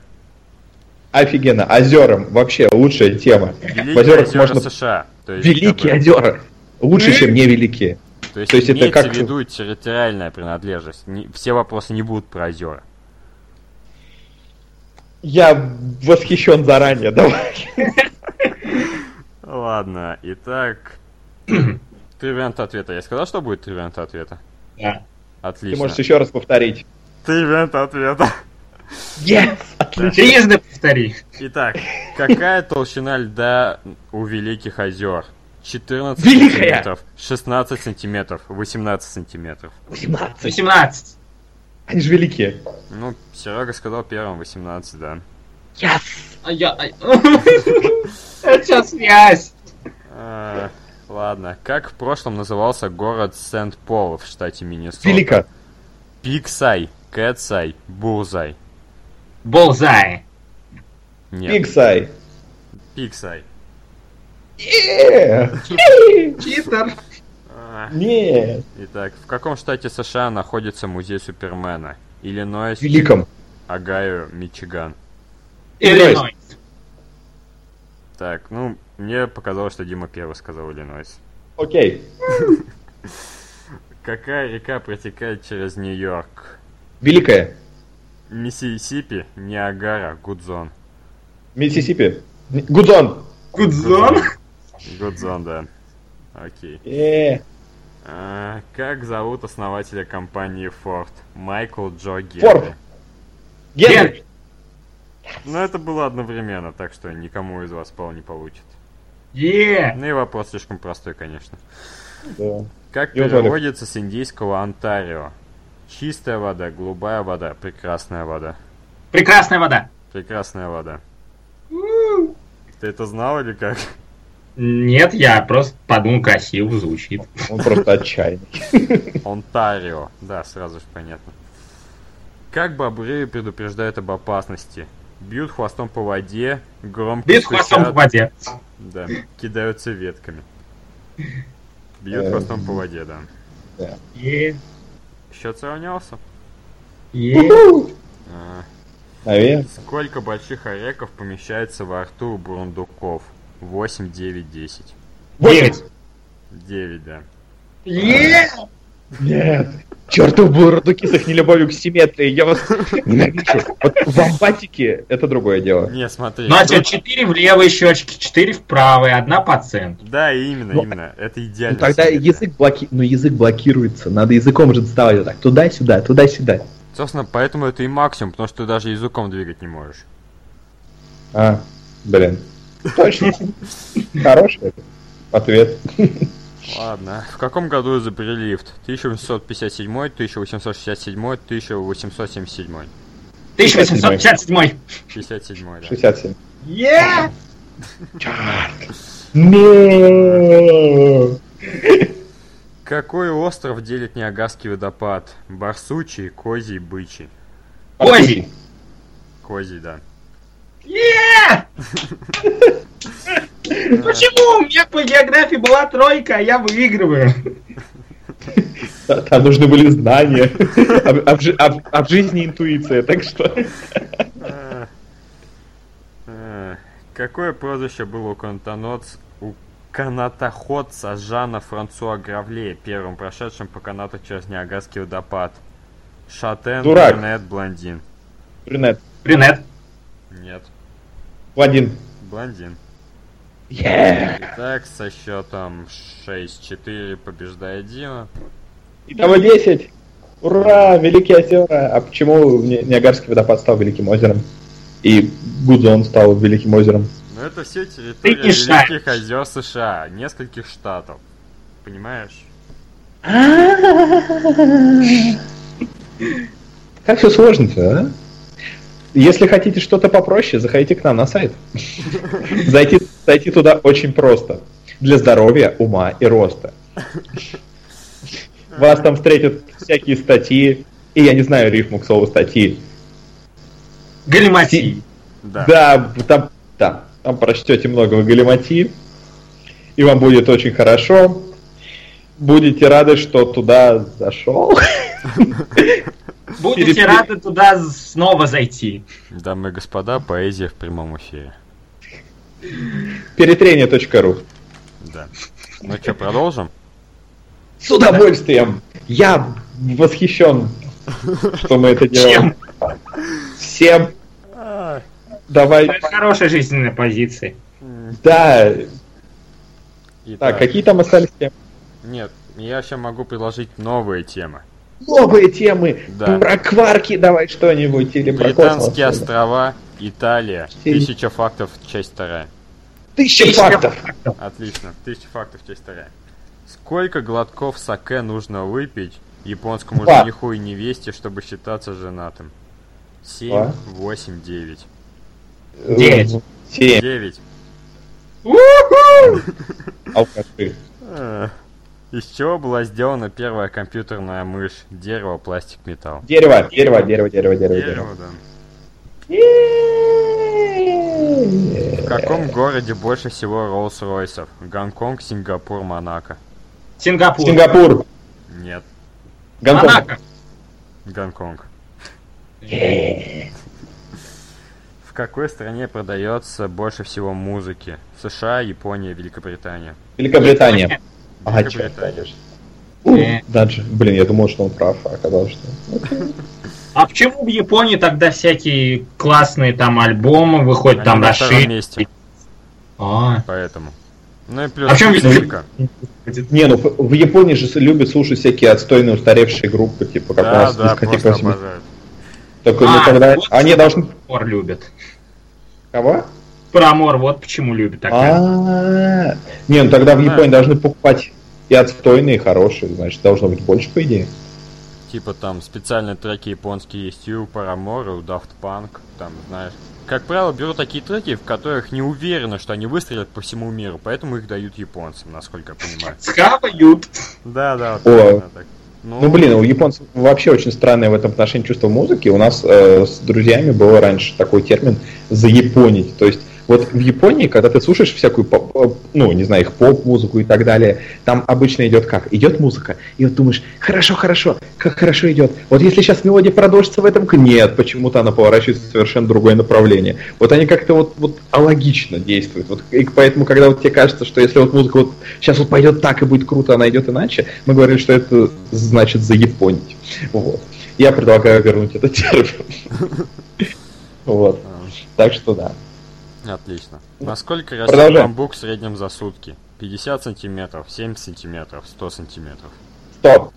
Офигенно, озерам вообще лучшая тема. Великие озера можно... США. То есть, великие озера лучше, чем невеликие. То есть это как... имеется в виду территориальная принадлежность. Все вопросы не будут про озера. Я восхищен заранее, давай. Ладно, итак... 3 варианта ответа. Я сказал, что будет 3 варианта ответа? Да. Отлично. Ты можешь еще раз повторить. 3 варианта ответа. Yes! Отлично. Конечно, повтори. Итак, какая толщина льда у Великих озер? 14 сантиметров, 16 сантиметров, 18 сантиметров. 18. Они же велики. Ну, Серега сказал первым 18, да. Yes! Это связь! Ладно. Как в прошлом назывался город Сент-Пол в штате Миннесота? Велика. Пиксай, Кэтсай, Бурзай. Болзай. Нет. Пиксай. Пиксай. Читер. Нет. Итак, в каком штате США находится музей Супермена? Иллинойс. Великом. Огайо, Мичиган. Иллинойс. Так, ну, мне показалось, что Дима первый сказал Иллинойс. Окей. Какая река протекает через Нью-Йорк? Великая. Миссисипи, Ниагара, Гудзон. Миссисипи. Гудзон. Гудзон? Гудзон, да. Окей. Как зовут основателя компании Ford? Майкл Джо Генри. Форд. Генри. Ну, это было одновременно, так что никому из вас пол не получит. Ну и вопрос слишком простой, конечно. Да. Как переводится с индийского Онтарио? Чистая вода, голубая вода, прекрасная вода. Прекрасная вода. Прекрасная вода. Ты это знал или как? Нет, я просто подумал, красиво звучит. Он просто отчаянный. Онтарио. Да, сразу же понятно. Как бобры предупреждают об опасности? Бьют хвостом по воде, громко бьют стучат. Хвостом по воде. Да, кидаются ветками. Бьют хвостом по воде, да. Да. Счет сравнялся? Сколько больших орехов помещается во рту у бурундуков? 8, 9, 10. 9! 9, да. Нет! Чертов бурундуки с их нелюбовью к симметрии. Я вас ненавижу. Вот вомбатики — это другое дело. Не, смотри. Ну, а тебя 4 в левой щечке, 4 в правой, 1 по центру. Да, именно, именно. Это идеально. Ну, тогда язык блокируется. Надо языком же доставать вот так. Туда-сюда, туда-сюда. Собственно, поэтому это и максимум, потому что ты даже языком двигать не можешь. Точно. Хороший ответ. Ладно. В каком году изобрели лифт? 1857, 1867, 1877. 1857. 67, да. 67. Yeah! No! Какой остров делит Ниагарский водопад? Барсучий, козий, бычий. Козий! Козий, да. Почему у меня по географии была тройка, а я выигрываю? Там нужны были знания. Об жизни интуиция, так что... Какое прозвище было у канатоходца Жана Франсуа Гравле, первым прошедшим по канату через Ниагарский водопад? Шатен, брюнет, блондин. Брюнет. Брюнет. Нет. Блондин. Блондин. Итак, со счетом 6-4 побеждает Дима. Итого 10. Ура, великие озера. А почему Ниагарский водопад стал великим озером? И Гудзон стал великим озером? Ну это все территория великих озер США, нескольких штатов. Понимаешь? Как все сложно-то, а? Если хотите что-то попроще, заходите к нам на сайт. Зайти туда очень просто. Для здоровья, ума и роста. Вас там встретят всякие статьи. И я не знаю рифму к слову статьи. Галиматии. Да, там прочтете многого галиматии. И вам будет очень хорошо. Будете рады, что туда зашел. Будете рады туда снова зайти. Дамы и господа, поэзия в прямом эфире. Peretrenie.ru. Да. Ну что, продолжим? С удовольствием! Я восхищен, что мы это делаем. Всем. Давай. Это хорошая жизненная позиция. Да. Так, какие там остались темы? Нет, я сейчас могу предложить новые темы. Новые темы, да. Про кварки давай что-нибудь или про космос. Британские острова, Италия, 1000 фактов, часть 2. 1000 фактов. Отлично, 1000 фактов, часть 2. Сколько глотков саке нужно выпить, японскому жениху и невесте, чтобы считаться женатым. 7, 8, 9. 9. 9. Алкаши. Из чего была сделана первая компьютерная мышь? Дерево, пластик, металл. Дерево, да. В каком городе больше всего Роллс-Ройсов? Гонконг, Сингапур, Монако. Сингапур. Нет. Гонконг. В какой стране продается больше всего музыки? США, Япония, Великобритания. Великобритания. Даже, блин, я думал, что он прав, а оказалось, что... А почему в Японии тогда всякие классные там альбомы выходят, они там расширенные? Поэтому. Ну и плюс музыка. Не, ну в Японии же любят слушать всякие отстойные устаревшие группы, типа как раз. Да, просто обожают. Только никогда... Вот они должны... Парамор любят. Кого? Парамор, вот почему любят. Не, ну тогда в Японии должны покупать и отстойные, и хорошие, значит, должно быть больше, по идее. Типа там специальные треки японские есть и у Парамора, и у Daft Punk, там, знаешь. Как правило, берут такие треки, в которых не уверены, что они выстрелят по всему миру, поэтому их дают японцам, насколько я понимаю. Скапают! Да, вот именно так. Ну, блин, у японцев вообще очень странное в этом отношении чувство музыки. У нас с друзьями был раньше такой термин «заяпонить». То есть вот в Японии, когда ты слушаешь всякую, их поп-музыку и так далее, там обычно идет как? Идет музыка, и вот думаешь, хорошо, как хорошо идет. Вот если сейчас мелодия продолжится в этом... Нет, почему-то она поворачивается в совершенно другое направление. Вот они как-то вот алогично действуют. Вот, и поэтому, когда вот тебе кажется, что если вот музыка вот сейчас вот пойдет так и будет круто, она идет иначе, мы говорили, что это значит заяпонить. Вот. Я предлагаю вернуть этот термин. Вот. Так что да. Отлично. Насколько растет бамбук в среднем за сутки? 50 сантиметров, 70 сантиметров, 100 сантиметров. 100!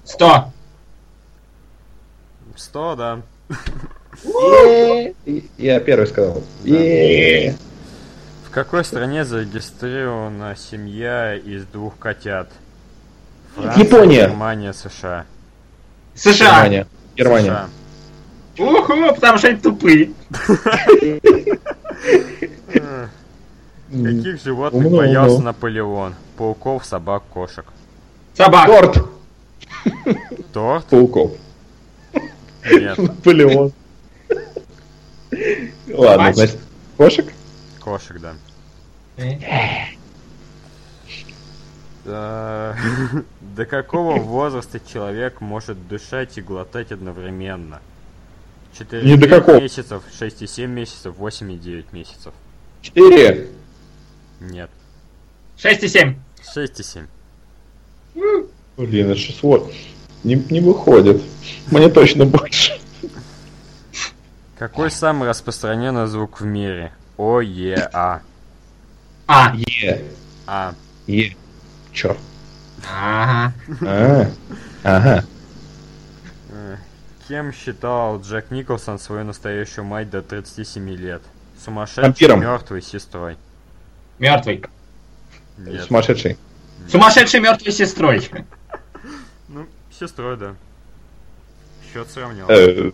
100, да. Я первый сказал. В какой стране зарегистрирована семья из двух котят? Япония. Германия, США. Германия. Уху, потому что они тупые. Каких животных боялся Наполеон? Пауков, собак, кошек. Собак. Торт. Пауков. Нет. Наполеон. Ладно, значит, кошек? Кошек, да. До какого возраста человек может дышать и глотать одновременно? 4 месяцев, 6,7 месяцев, 8,9 месяцев. 4! Нет. 6,7. 6,7. Блин, это число не выходит. Мне точно больше. Какой самый распространенный звук в мире? О-Е-А. А. Е. Чё? Ага. Кем считал Джек Николсон свою настоящую мать до 37 лет? Сумасшедшей, мертвой, сестрой. Мертвой. Нет. Сумасшедшей. Нет. Сумасшедшей, мертвой сестрой. Ну, сестрой, да. Счет сравнил. То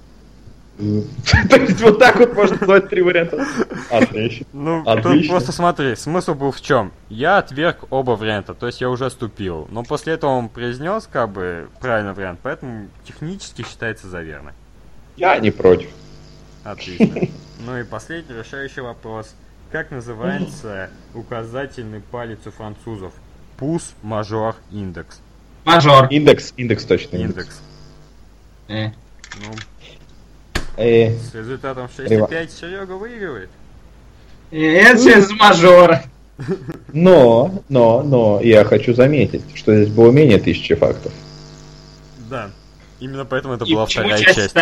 есть вот так вот можно назвать три варианта. Отлично. Ну, тут просто смотри, смысл был в чем? Я отверг оба варианта, то есть я уже ступил. Но после этого он произнес, как бы, правильный вариант, поэтому технически считается за верный. Я не против. Отлично. Ну и последний решающий вопрос. Как называется указательный палец у французов? Пус, мажор, индекс. Мажор. Индекс точно. Индекс. Ну... С результатом 6,5 Серега выигрывает. Это из мажора. Но я хочу заметить, что здесь было менее 1000 фактов. Да, именно поэтому это была вторая часть.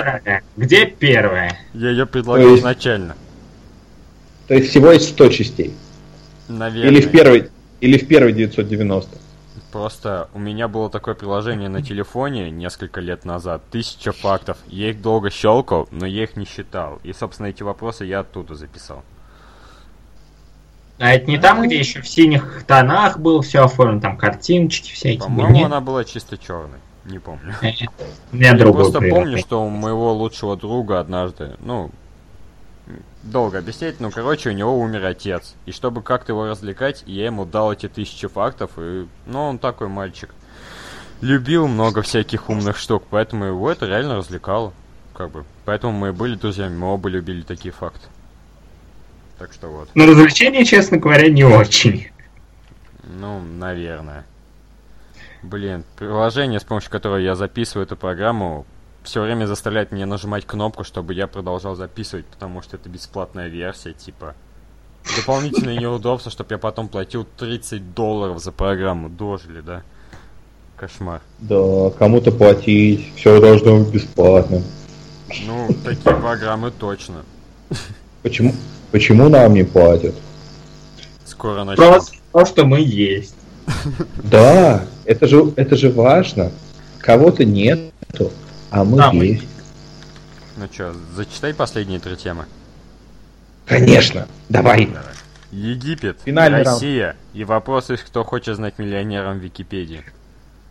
Где первая? Я ее предлагал изначально. То есть всего есть 100 частей? Наверное. Или в первой 990? Просто у меня было такое приложение на телефоне несколько лет назад, 1000 фактов. Я их долго щелкал, но я их не считал. И, собственно, эти вопросы я оттуда записал. А это не там, где еще в синих тонах было все оформлено, там картиночки всякие? По-моему, она была чисто черной. Не помню. Я просто помню, что у моего лучшего друга однажды, ну, долго объяснять, но, короче, у него умер отец. И чтобы как-то его развлекать, я ему дал эти 1000 фактов, и, ну, он такой мальчик. Любил много всяких умных штук, поэтому его это реально развлекало, как бы. Поэтому мы были друзьями, мы оба любили такие факты. Так что вот. Но развлечения, честно говоря, не очень. Ну, наверное. Блин, приложение, с помощью которого я записываю эту программу, все время заставляет меня нажимать кнопку, чтобы я продолжал записывать, потому что это бесплатная версия, типа. Дополнительное неудобство, чтобы я потом платил $30 за программу. Дожили, да? Кошмар. Да, кому-то платить, все должно быть бесплатно. Ну, такие программы точно. Почему нам не платят? Скоро начнем. Просто то, что мы есть. Да, это же важно. Кого-то нету, а мы есть. Ну что, зачитай последние 3 темы. Конечно, давай. Египет, финальный Россия раунд. И вопросы, кто хочет знать миллионером в Википедии.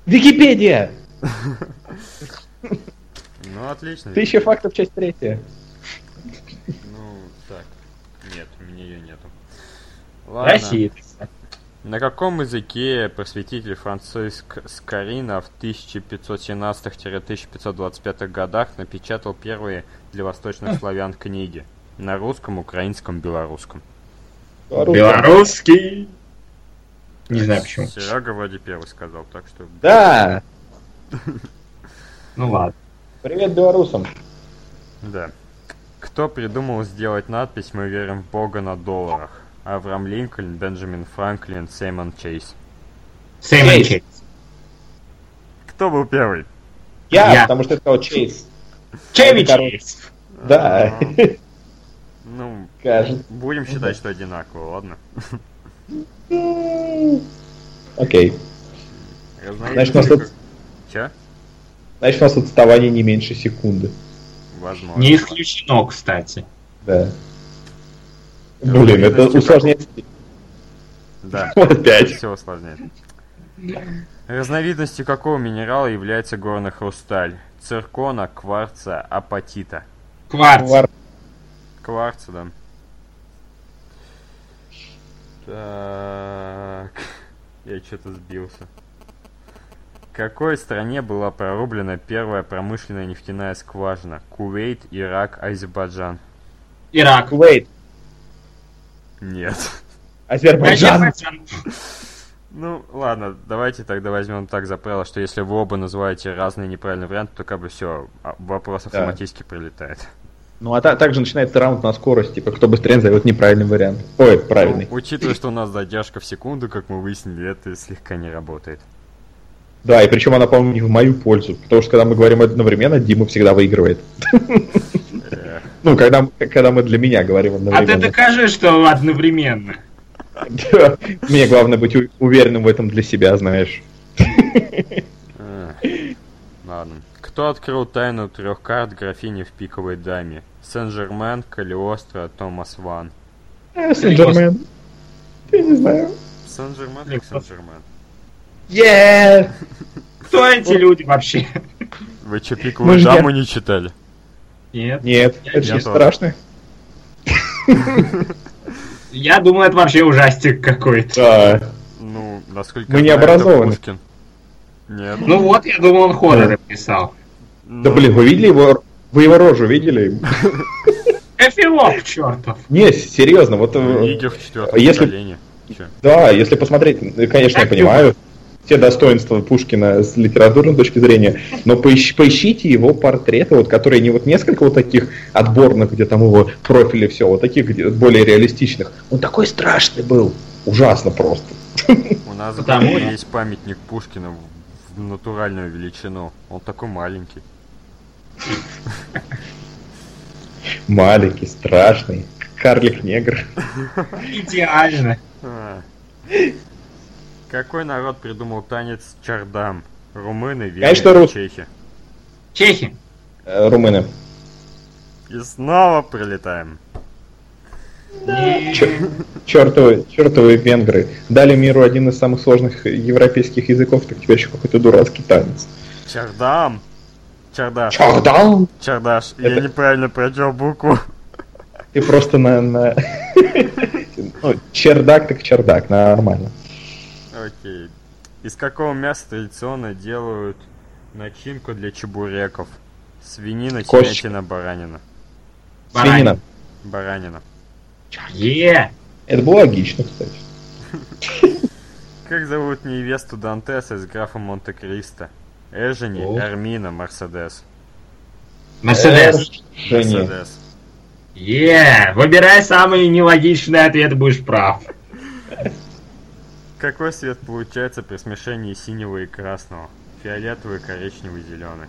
Википедия! Ну, отлично. 1000 фактов, часть 3. Ну, так. Нет, у меня ее нету. Ладно. Россия. На каком языке просветитель Франциск Скорина в 1517-1525 годах напечатал первые для восточных славян книги? На русском, украинском, белорусском. Белорусский! Не знаю почему. Серега вроде первый сказал, так что... Да! Ну ладно. Привет белорусам! Да. Кто придумал сделать надпись «Мы верим в Бога» на долларах? Авраам Линкольн, Бенджамин Франклин, Саймон Чейз. Саймон Чейз. Кто был первый? Я. Потому что я сказал Чейз. Чейз! Да. Ну, будем считать, что одинаково, ладно? Окей. Значит, у нас отставание не меньше секунды. Возможно. Не исключено, кстати. Да. Блин, это усложняет. Да, опять. Все усложняет. Разновидностью какого минерала является горный хрусталь? Циркона, кварца, апатита. Кварца, да. Так, я что-то сбился. В какой стране была прорублена первая промышленная нефтяная скважина? Кувейт, Ирак, Азербайджан. Ирак. Кувейт. Нет. Азербайджан. Ну, ладно, давайте тогда возьмем так за правило, что если вы оба называете разные неправильные варианты, то как бы все, вопрос автоматически прилетает. Ну, а также начинается раунд на скорость, типа, кто быстрее назовет неправильный вариант. Ой, правильный. Ну, учитывая, что у нас задержка в секунду, как мы выяснили, это слегка не работает. Да, и причем она, по-моему, не в мою пользу, потому что когда мы говорим одновременно, Дима всегда выигрывает. Ну, когда мы для меня говорим одновременно. А ты докажи, что одновременно. Мне главное быть уверенным в этом для себя, знаешь. Ладно. Кто открыл тайну 3 карт графини в пиковой даме? Сен-Жермен, Калиостро, Томас Ван. Сен-Жермен. Я не знаю. Сен-Жермен или Сен-Жермен? Еее! Кто эти люди вообще? Вы что, пиковую даму не читали? Нет, это же страшно. Я думаю, это вообще ужастик какой-то. Ну, насколько мы не образованы. Нет. Ну вот, я думал, он хоррор написал. Да блин, вы видели его? Вы его рожу видели? Эфилог, чертов! Не, серьезно, вот... Лидер в 4-м. Да, если посмотреть, конечно, я понимаю все достоинства Пушкина с литературной точки зрения, но поищите его портреты, вот, которые не вот несколько вот таких отборных, где там его профили все, вот таких где, более реалистичных. Он такой страшный был. Ужасно просто. У нас потому есть памятник Пушкина в натуральную величину. Он такой маленький. Маленький, страшный. Карлик-негр. Идеально. Какой народ придумал танец чардам? Румыны, венгры, чехи. Чехи. Румыны. И снова прилетаем. Чертовы венгры. Дали миру один из самых сложных европейских языков, так теперь еще какой-то дурацкий танец. Чардам. Чардаш. Это... Я неправильно прочел букву. Ты просто на... Ну, чердак так чердак, нормально. Окей. Из какого мяса традиционно делают начинку для чебуреков? Свинина, телятина, баранина. Свинина. Баранина. Это было логично, кстати. Как зовут невесту Дантеса из графа Монте-Кристо? Эжени, Эрмина, Мерседес. Мерседес. Выбирай самый нелогичный ответ, будешь прав. Какой цвет получается при смешении синего и красного? Фиолетовый, коричневый, зеленый.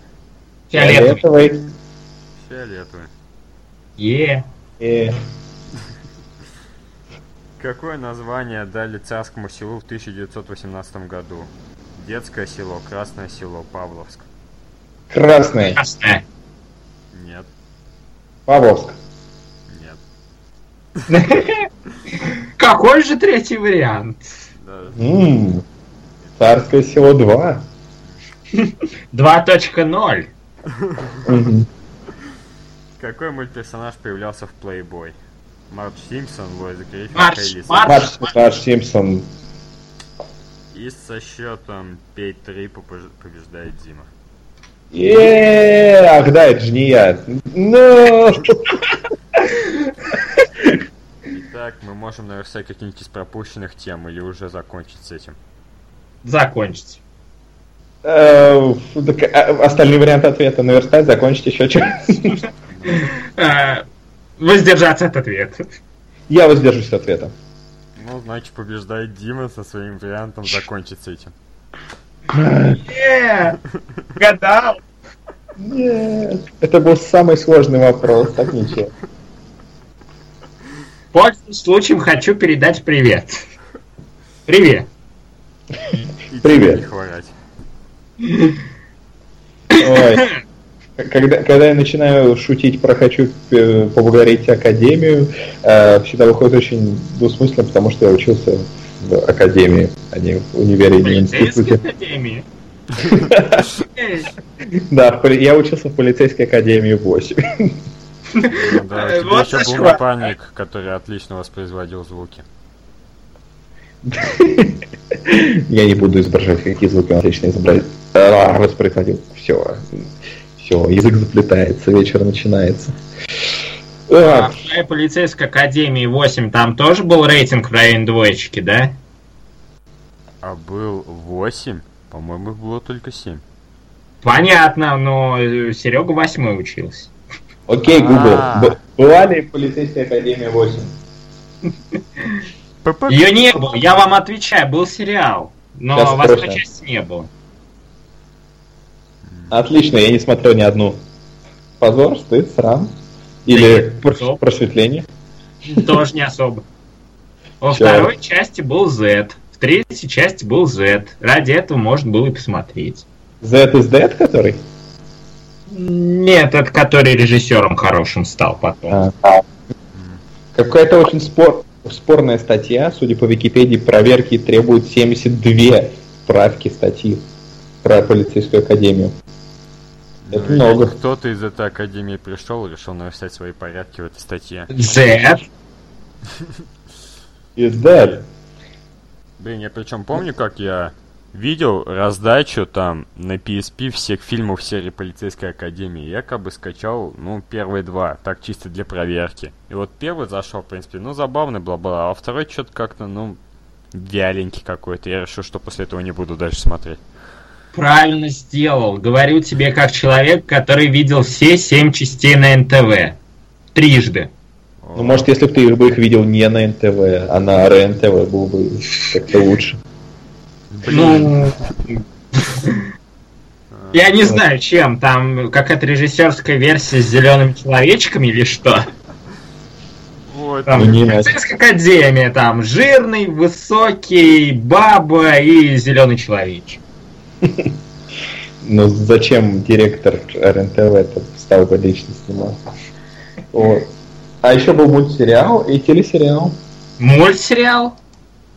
Фиолетовый. Какое название дали Царскому селу в 1918 году? Детское село, Красное село, Павловск. Красное. Нет. Павловск. Нет. Какой же третий вариант? Царское село 2. 2.0. Какой мультперсонаж появлялся в Playboy? Марч Симпсон, Лоис Гриффин, Марч Симпсон. И со счетом 5-3 побеждает Дима. Ах да, это же не я. Итак, мы можем наверстать какие-нибудь из пропущенных тем или уже закончить с этим? Закончить. Остальные варианты ответа наверстать, закончить еще что-то. Воздержаться от ответа. Я воздержусь от ответа. Ну, значит, побеждает Дима со своим вариантом закончить с этим. Нет! Гадал! Нет! Это был самый сложный вопрос, так ничего. Пользуясь случаем, хочу передать привет. Привет. Ой. Когда я начинаю шутить про «хочу поблагодарить Академию», всегда выходит очень двусмысленно, потому что я учился в Академии, а не в универе или институте. В полицейской академии? Да, я учился в полицейской академии 8. Да, у тебя еще был напарник, который отлично воспроизводил звуки. Я не буду изображать, какие звуки он отлично воспроизводил. Все, язык заплетается, вечер начинается. А в твоей полицейской академии 8 там тоже был рейтинг в районе 2, да? А был 8? По-моему, их было только 7. Понятно, но Серега 8 учился. Окей, Google, была ли полицейская академия 8? Ее не было, я вам отвечаю, был сериал, но вас по части не было. Отлично, я не смотрел ни одну. Позор, стыд, срам. Или просветление. Тоже не особо. Во второй части был Z. В третьей части был Z. Ради этого можно было и посмотреть. Z из Dead, который? Нет, это который режиссером хорошим стал потом. Какая-то очень спорная статья. Судя по Википедии, проверки требуют 72 правки статьи про полицейскую академию. Это много. Кто-то из этой академии пришел и решил нарисовать свои порядки в этой статье. Зет! И Зет! Блин, я причем помню, как я видел раздачу там на PSP всех фильмов серии полицейской академии. Я как бы скачал, первые два, так чисто для проверки. И вот первый зашел, в принципе, забавный, бла-бла, а второй что-то как-то, вяленький какой-то. Я решил, что после этого не буду дальше смотреть. Правильно сделал. Говорю тебе как человек, который видел все 7 частей на НТВ. Трижды. Может, если бы ты бы их видел не на НТВ, а на РНТВ, было бы как-то лучше. Я не знаю, чем. Там какая-то режиссерская версия с зелеными человечками или что? Полицейская академия. Там жирный, высокий, баба и зеленый человечек. Ну зачем директор РНТВ стал бы лично снимать? Вот. А еще был мультсериал и телесериал. Мультсериал?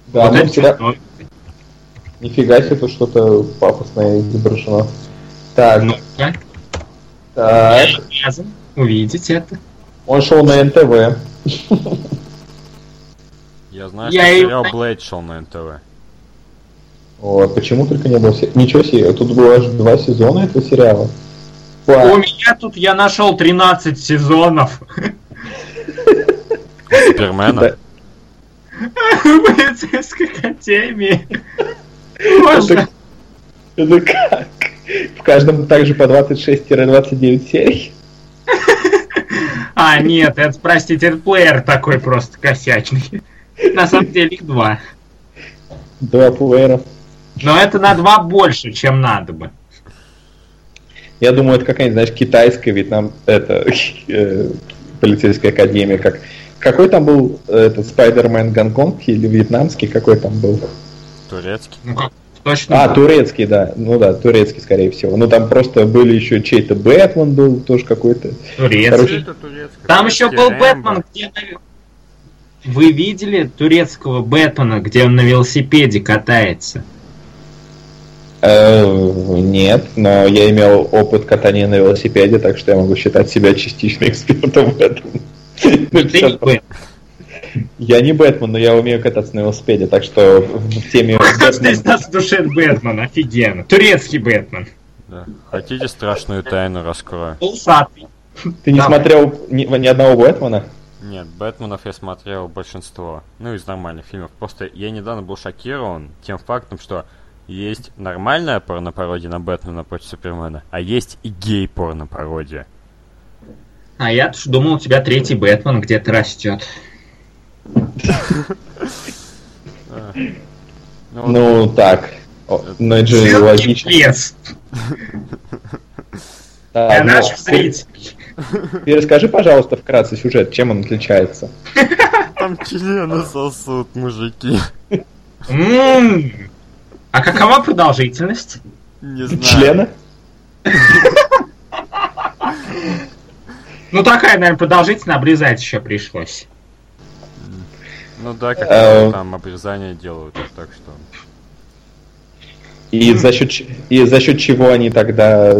Да, вот мультсериал. Нифига себе, тут что-то пафосное изображено. Так. Ну-ка. Так. Я обязан увидеть это. Он шел на НТВ. Я знаю, что сериал Блэйд шел на НТВ. О, почему только не было... Ничего себе, тут было аж 2 сезона этого сериала. Класс. У меня тут я нашел 13 сезонов. Супермена? Полицейской академии. Можно? Это как? В каждом также по 26-29 серий? А, нет, это, простите, это плеер такой просто косячный. На самом деле их 2. 2 плеера. Но это на 2 больше, чем надо бы. Я думаю, это какая-нибудь, знаешь, китайская, ведь нам это полицейская академия, как. Какой там был этот Спайдермен гонконгский или вьетнамский, какой там был? Турецкий. Ну как? Точно. А, да. Турецкий, да. Ну да, турецкий, скорее всего. Ну там просто были еще чей-то Бэтмен был, тоже какой-то. Турецкий. Там еще был Бэтмен, где. Вы видели турецкого Бэтмена, где он на велосипеде катается? Нет, но я имел опыт катания на велосипеде, так что я могу считать себя частично экспертом в этом. Я не Бэтмен, но я умею кататься на велосипеде, так что в теме... Каждый из нас в душе Бэтмен, офигенно. Турецкий Бэтмен. Хотите страшную тайну раскрою? Ты не смотрел ни одного Бэтмена? Нет, Бэтменов я смотрел большинство, ну из нормальных фильмов. Просто я недавно был шокирован тем фактом, что есть нормальная порно-пародия на Бэтмена против Супермена, а есть и гей-порно-пародия. А я думал, у тебя 3-й Бэтмен где-то растет. Ну так, но это же логично. Для наших зрителей. Перескажи, пожалуйста, вкратце сюжет, чем он отличается. Там члены сосут, мужики. А какова продолжительность? Не знаю. Члена? Ну такая, наверное, продолжительность, обрезать еще пришлось. Ну да, как там обрезание делают, так что... И за счет чего они тогда,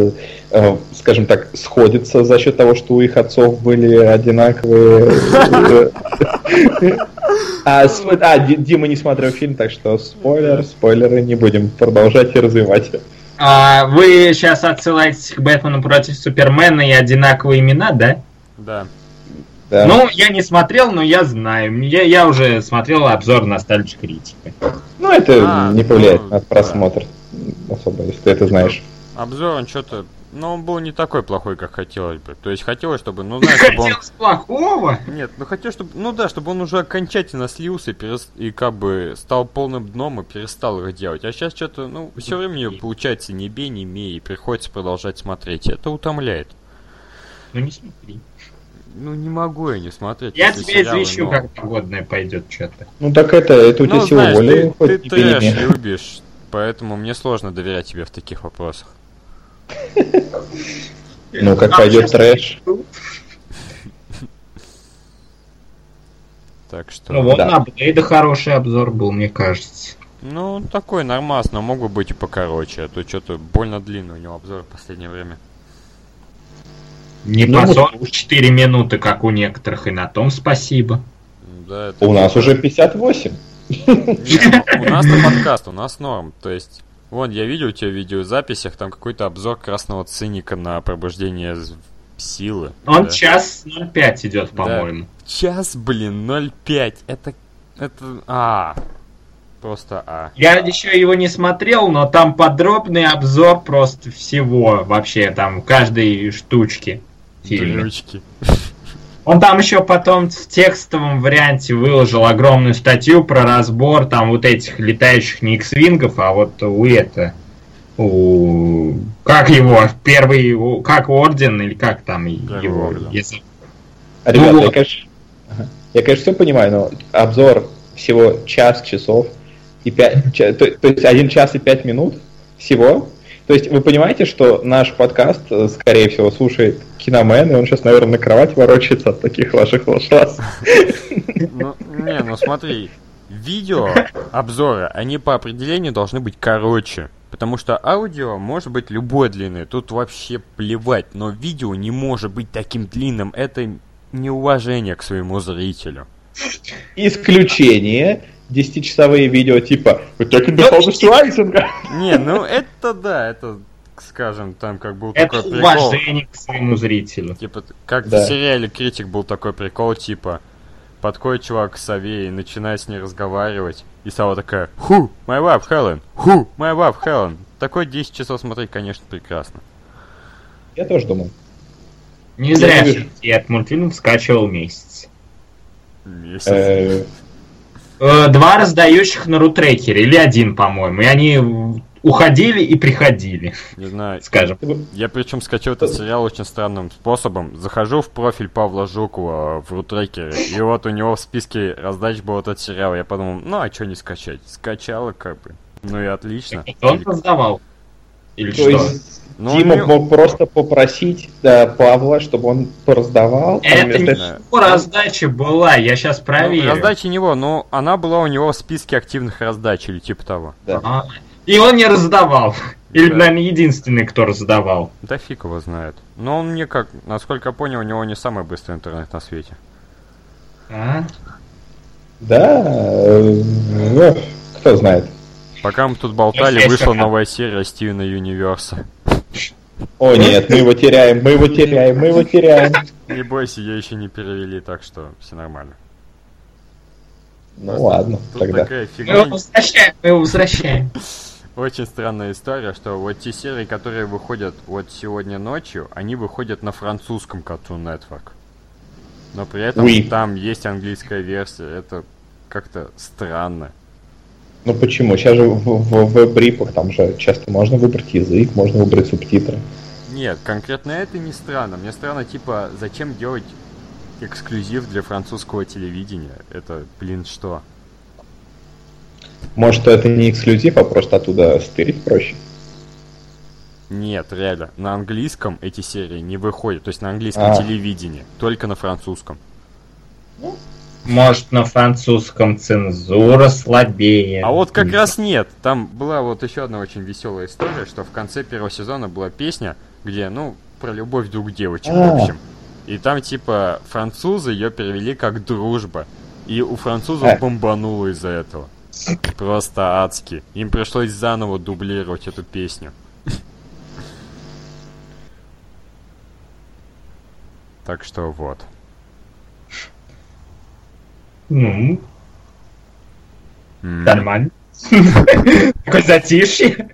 скажем так, сходятся? За счет того, что у их отцов были одинаковые... А, Дима не смотрел фильм, так что спойлеры не будем продолжать и развивать. Вы сейчас отсылаетесь к Бэтмену против Супермена и одинаковые имена, да? Да. Ну, я не смотрел, но я знаю. Я уже смотрел обзор на Ностальжи Критика. Ну, это не повлияет на просмотр. Особо, если ты это знаешь. Обзор, он что-то... Ну, он был не такой плохой, как хотелось бы. То есть, хотелось, чтобы... Ну, знаешь, чтобы он... плохого? Нет, ну, хотел, чтобы... Ну, да, чтобы он уже окончательно слился и как бы стал полным дном и перестал их делать. А сейчас что-то, ну, все время получается не бей, не мей, и приходится продолжать смотреть. Это утомляет. Ну, не смотри. Ну, не могу я не смотреть. Я тебя извещу, но... как погодное пойдет что-то. Ну, так это у тебя сила воли. Ты трэш любишь, поэтому мне сложно доверять тебе в таких вопросах. Ну, как пойдет трэш. Так что... Ну, вот на Блейда хороший обзор был, мне кажется. Ну, такой нормас, но мог бы быть и покороче. А то что-то больно длинный у него обзор в последнее время. Не по 44 минуты, как у некоторых, и на том спасибо. Да, это у нас уже 58. Нет, у нас-то подкаст, у нас норм. То есть, вон, я видел у тебя в видеозаписях, там какой-то обзор красного циника на пробуждение силы. Он да. час 0.5 идет, по-моему. Да. Час, блин, 0.5. Это... Просто Я еще его не смотрел, но там подробный обзор просто всего вообще, там, каждой штучки. Он там еще потом в текстовом варианте выложил огромную статью про разбор там вот этих летающих не X-вингов, а вот у как его, первый, как Орден, или как там его... Ребята, ну, я, конечно, все понимаю, но обзор всего часов, и 5, то есть 1 час и 5 минут всего. То есть вы понимаете, что наш подкаст, скорее всего, слушает киномен, и он сейчас, наверное, на кровать ворочается от таких ваших лошадок. Ну смотри, видео, обзоры, они по определению должны быть короче. потому что аудио может быть любой длины, тут вообще плевать, но видео не может быть таким длинным, это неуважение к своему зрителю. Исключение 10-часовые видео типа не, ну это да, это, скажем, там как был это такой прикол. Это уважение к своему зрителю. Типа, как да. В сериале «Критик» был такой прикол, типа, подходит чувак к сове и начинает с ней разговаривать, и сова такая: «Ху, my wife, Helen! Ху, my wife, Helen!» Такой 10 часов смотреть, конечно, прекрасно. Я тоже думал. Не зря я от мультфильмов скачивал месяц. Месяц? Два раздающих на рутрекере, или один, по-моему, и они... Уходили и приходили. Не знаю. Скажем. Я причем скачал этот сериал очень странным способом. Захожу в профиль Павла Жукова в рутрекере, и вот у него в списке раздач был этот сериал. Я подумал, ну а что не скачать? Скачала как бы. Ну и отлично. И он раздавал. Или то что? Есть, ну, Дима мог просто попросить Павла, чтобы он раздавал. Это не его раздача была, я сейчас проверю. Ну, раздача не его, но она была у него в списке активных раздач или типа того. Да. И он не раздавал. Да. Или, наверное, единственный, кто раздавал. Да фиг его знает. Но он мне как... Насколько я понял, у него не самый быстрый интернет на свете. А? Да... Ну, кто знает. Пока мы тут болтали, вышла новая серия Стивена Юниверса. О нет, мы его теряем. Не бойся, ее еще не перевели, так что все нормально. Ну ладно, тогда. Мы его возвращаем. Очень странная история, что вот те серии, которые выходят вот сегодня ночью, они выходят на французском Cartoon Network. Но при этом там есть английская версия. Это как-то странно. Ну почему? Сейчас же в веб-рипах там же часто можно выбрать язык, можно выбрать субтитры. Нет, конкретно это не странно. Мне странно, типа, зачем делать эксклюзив для французского телевидения. Это, блин, что? Может, это не эксклюзив, а просто оттуда стырить проще? Нет, реально. На английском эти серии не выходят. То есть на английском телевидении. Только на французском. Может, на французском цензура слабее. А вот как раз нет. Там была вот еще одна очень веселая история, что в конце первого сезона была песня, где, ну, про любовь двух девочек, в общем. И там, типа, французы ее перевели как «дружба». И у французов бомбануло из-за этого. Просто адски. Им пришлось заново дублировать эту песню. Так что вот. Ну. Нормально. Такое затишье.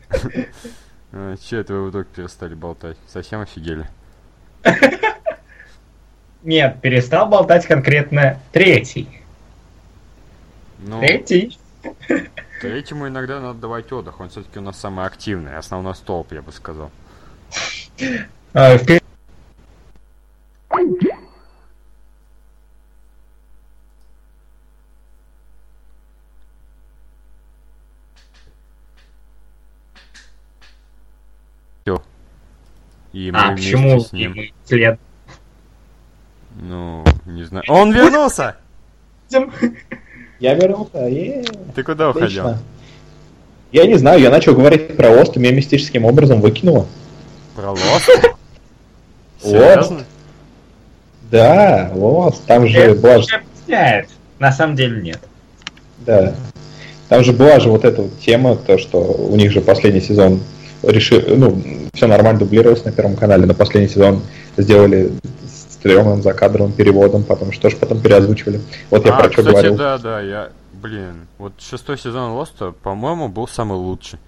Че это вы вдруг перестали болтать? Совсем офигели? Нет, перестал болтать конкретно третий. Ну, третий. Третьему иногда надо давать отдых. Он все-таки у нас самый активный, основной столб, я бы сказал. И мы почему с ним? И мы след. Ну, не знаю. Он вернулся! Я вернулся, Ты куда уходил? Я не знаю, я начал говорить про Ост, и меня мистическим образом выкинуло. Про Ост? Серьезно? Да, Ост, там же была... На самом деле нет. Да. Там же была же вот эта вот тема, то, что у них же последний сезон решил... Ну, все нормально дублировалось на Первом канале, но последний сезон сделали... стрёмным закадровым переводом, потому что же потом переозвучивали. Вот я про что говорил. Да, я... Блин, вот шестой сезон Лоста, по-моему, был самый лучший.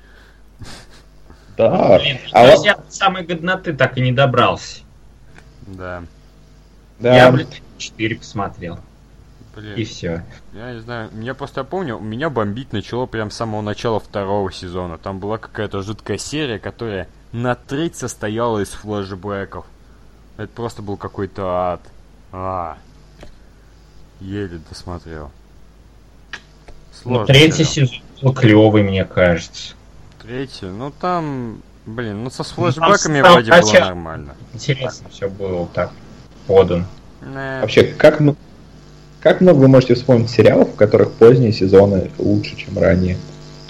Да. Блин, что я до самой годноты так и не добрался. Да. Я, блин, 4 посмотрел. Блин. И все. Я не знаю, я просто помню, у меня бомбить начало прям с самого начала второго сезона. Там была какая-то жуткая серия, которая на треть состояла из флэшбэков. Это просто был какой-то ад. Еле досмотрел. Сложно. Ну, третий сезон был клёвый, мне кажется. Третий? Ну там, блин, со флешбэками вроде было нормально. Интересно, все было так подано. Вообще, как много вы можете вспомнить сериалов, в которых поздние сезоны лучше, чем ранние?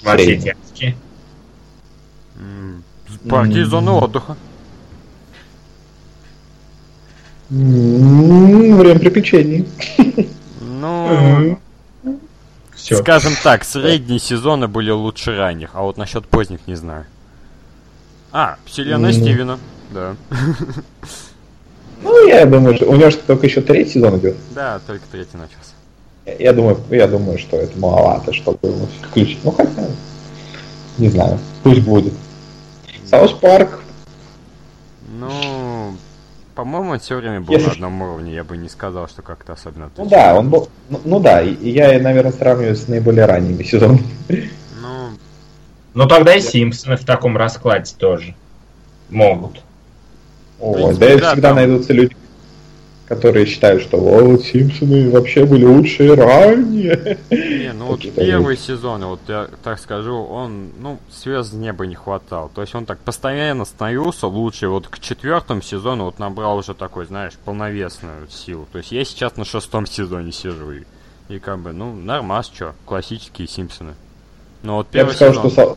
Во все тяжкие. Парки и зоны отдыха. Время приключений. Ну, все. Скажем так, средние сезоны были лучше ранних, а вот насчет поздних не знаю. А, вселенная Стивена, да. Ну, я думаю, что у него только еще третий сезон идет. Да, только третий начался. Я думаю, что это маловато, чтобы его включить. Ну, хотя, не знаю, пусть будет. Саус Парк. Ну, по-моему, он все время был на одном уровне, я бы не сказал, что как-то особенно отличался. Ну да, он был. Ну да, я, наверное, сравниваю с наиболее ранними сезонами. Ну тогда и Симпсоны в таком раскладе тоже могут. Ой, да, и всегда там найдутся люди, которые считают, что вот Симпсоны вообще были лучшие ранее. Не, ну вот первый сезон, вот я так скажу, он, ну, звезд неба не хватал. То есть он так постоянно становился лучше. Вот к четвертому сезону вот набрал уже такой, знаешь, полновесную силу. То есть я сейчас на шестом сезоне сижу и как бы, ну, нормас, чё, классические Симпсоны. Ну вот первый сезон.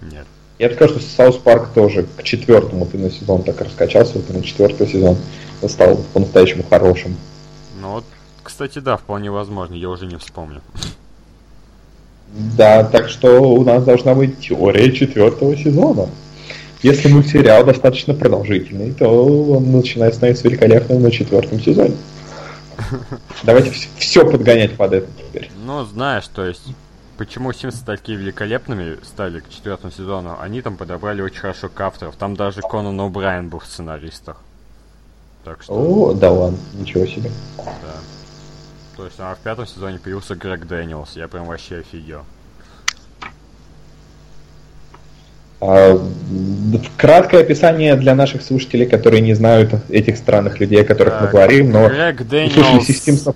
Нет. Я бы сказал, что Саус Парк тоже к четвертому ты на сезон так раскачался, вот на четвертый сезон стал по-настоящему хорошим. Ну вот, кстати, да, вполне возможно, я уже не вспомню. Да, так что у нас должна быть теория четвертого сезона. Если мультсериал достаточно продолжительный, то он начинает становиться великолепным на четвертом сезоне. Давайте все подгонять под это теперь. Ну, знаешь, то есть... Почему Симпсоны такие великолепными стали к четвертому сезону? Они там подобрали очень хорошо авторов. Там даже Конан О'Брайен был в сценаристах. Так что... О, да ладно, ничего себе. Да. То есть, а в пятом сезоне появился Грег Дэниелс. Я прям вообще офигел. Краткое описание для наших слушателей, которые не знают этих странных людей, о которых мы говорим, но... Грег Дэниелс...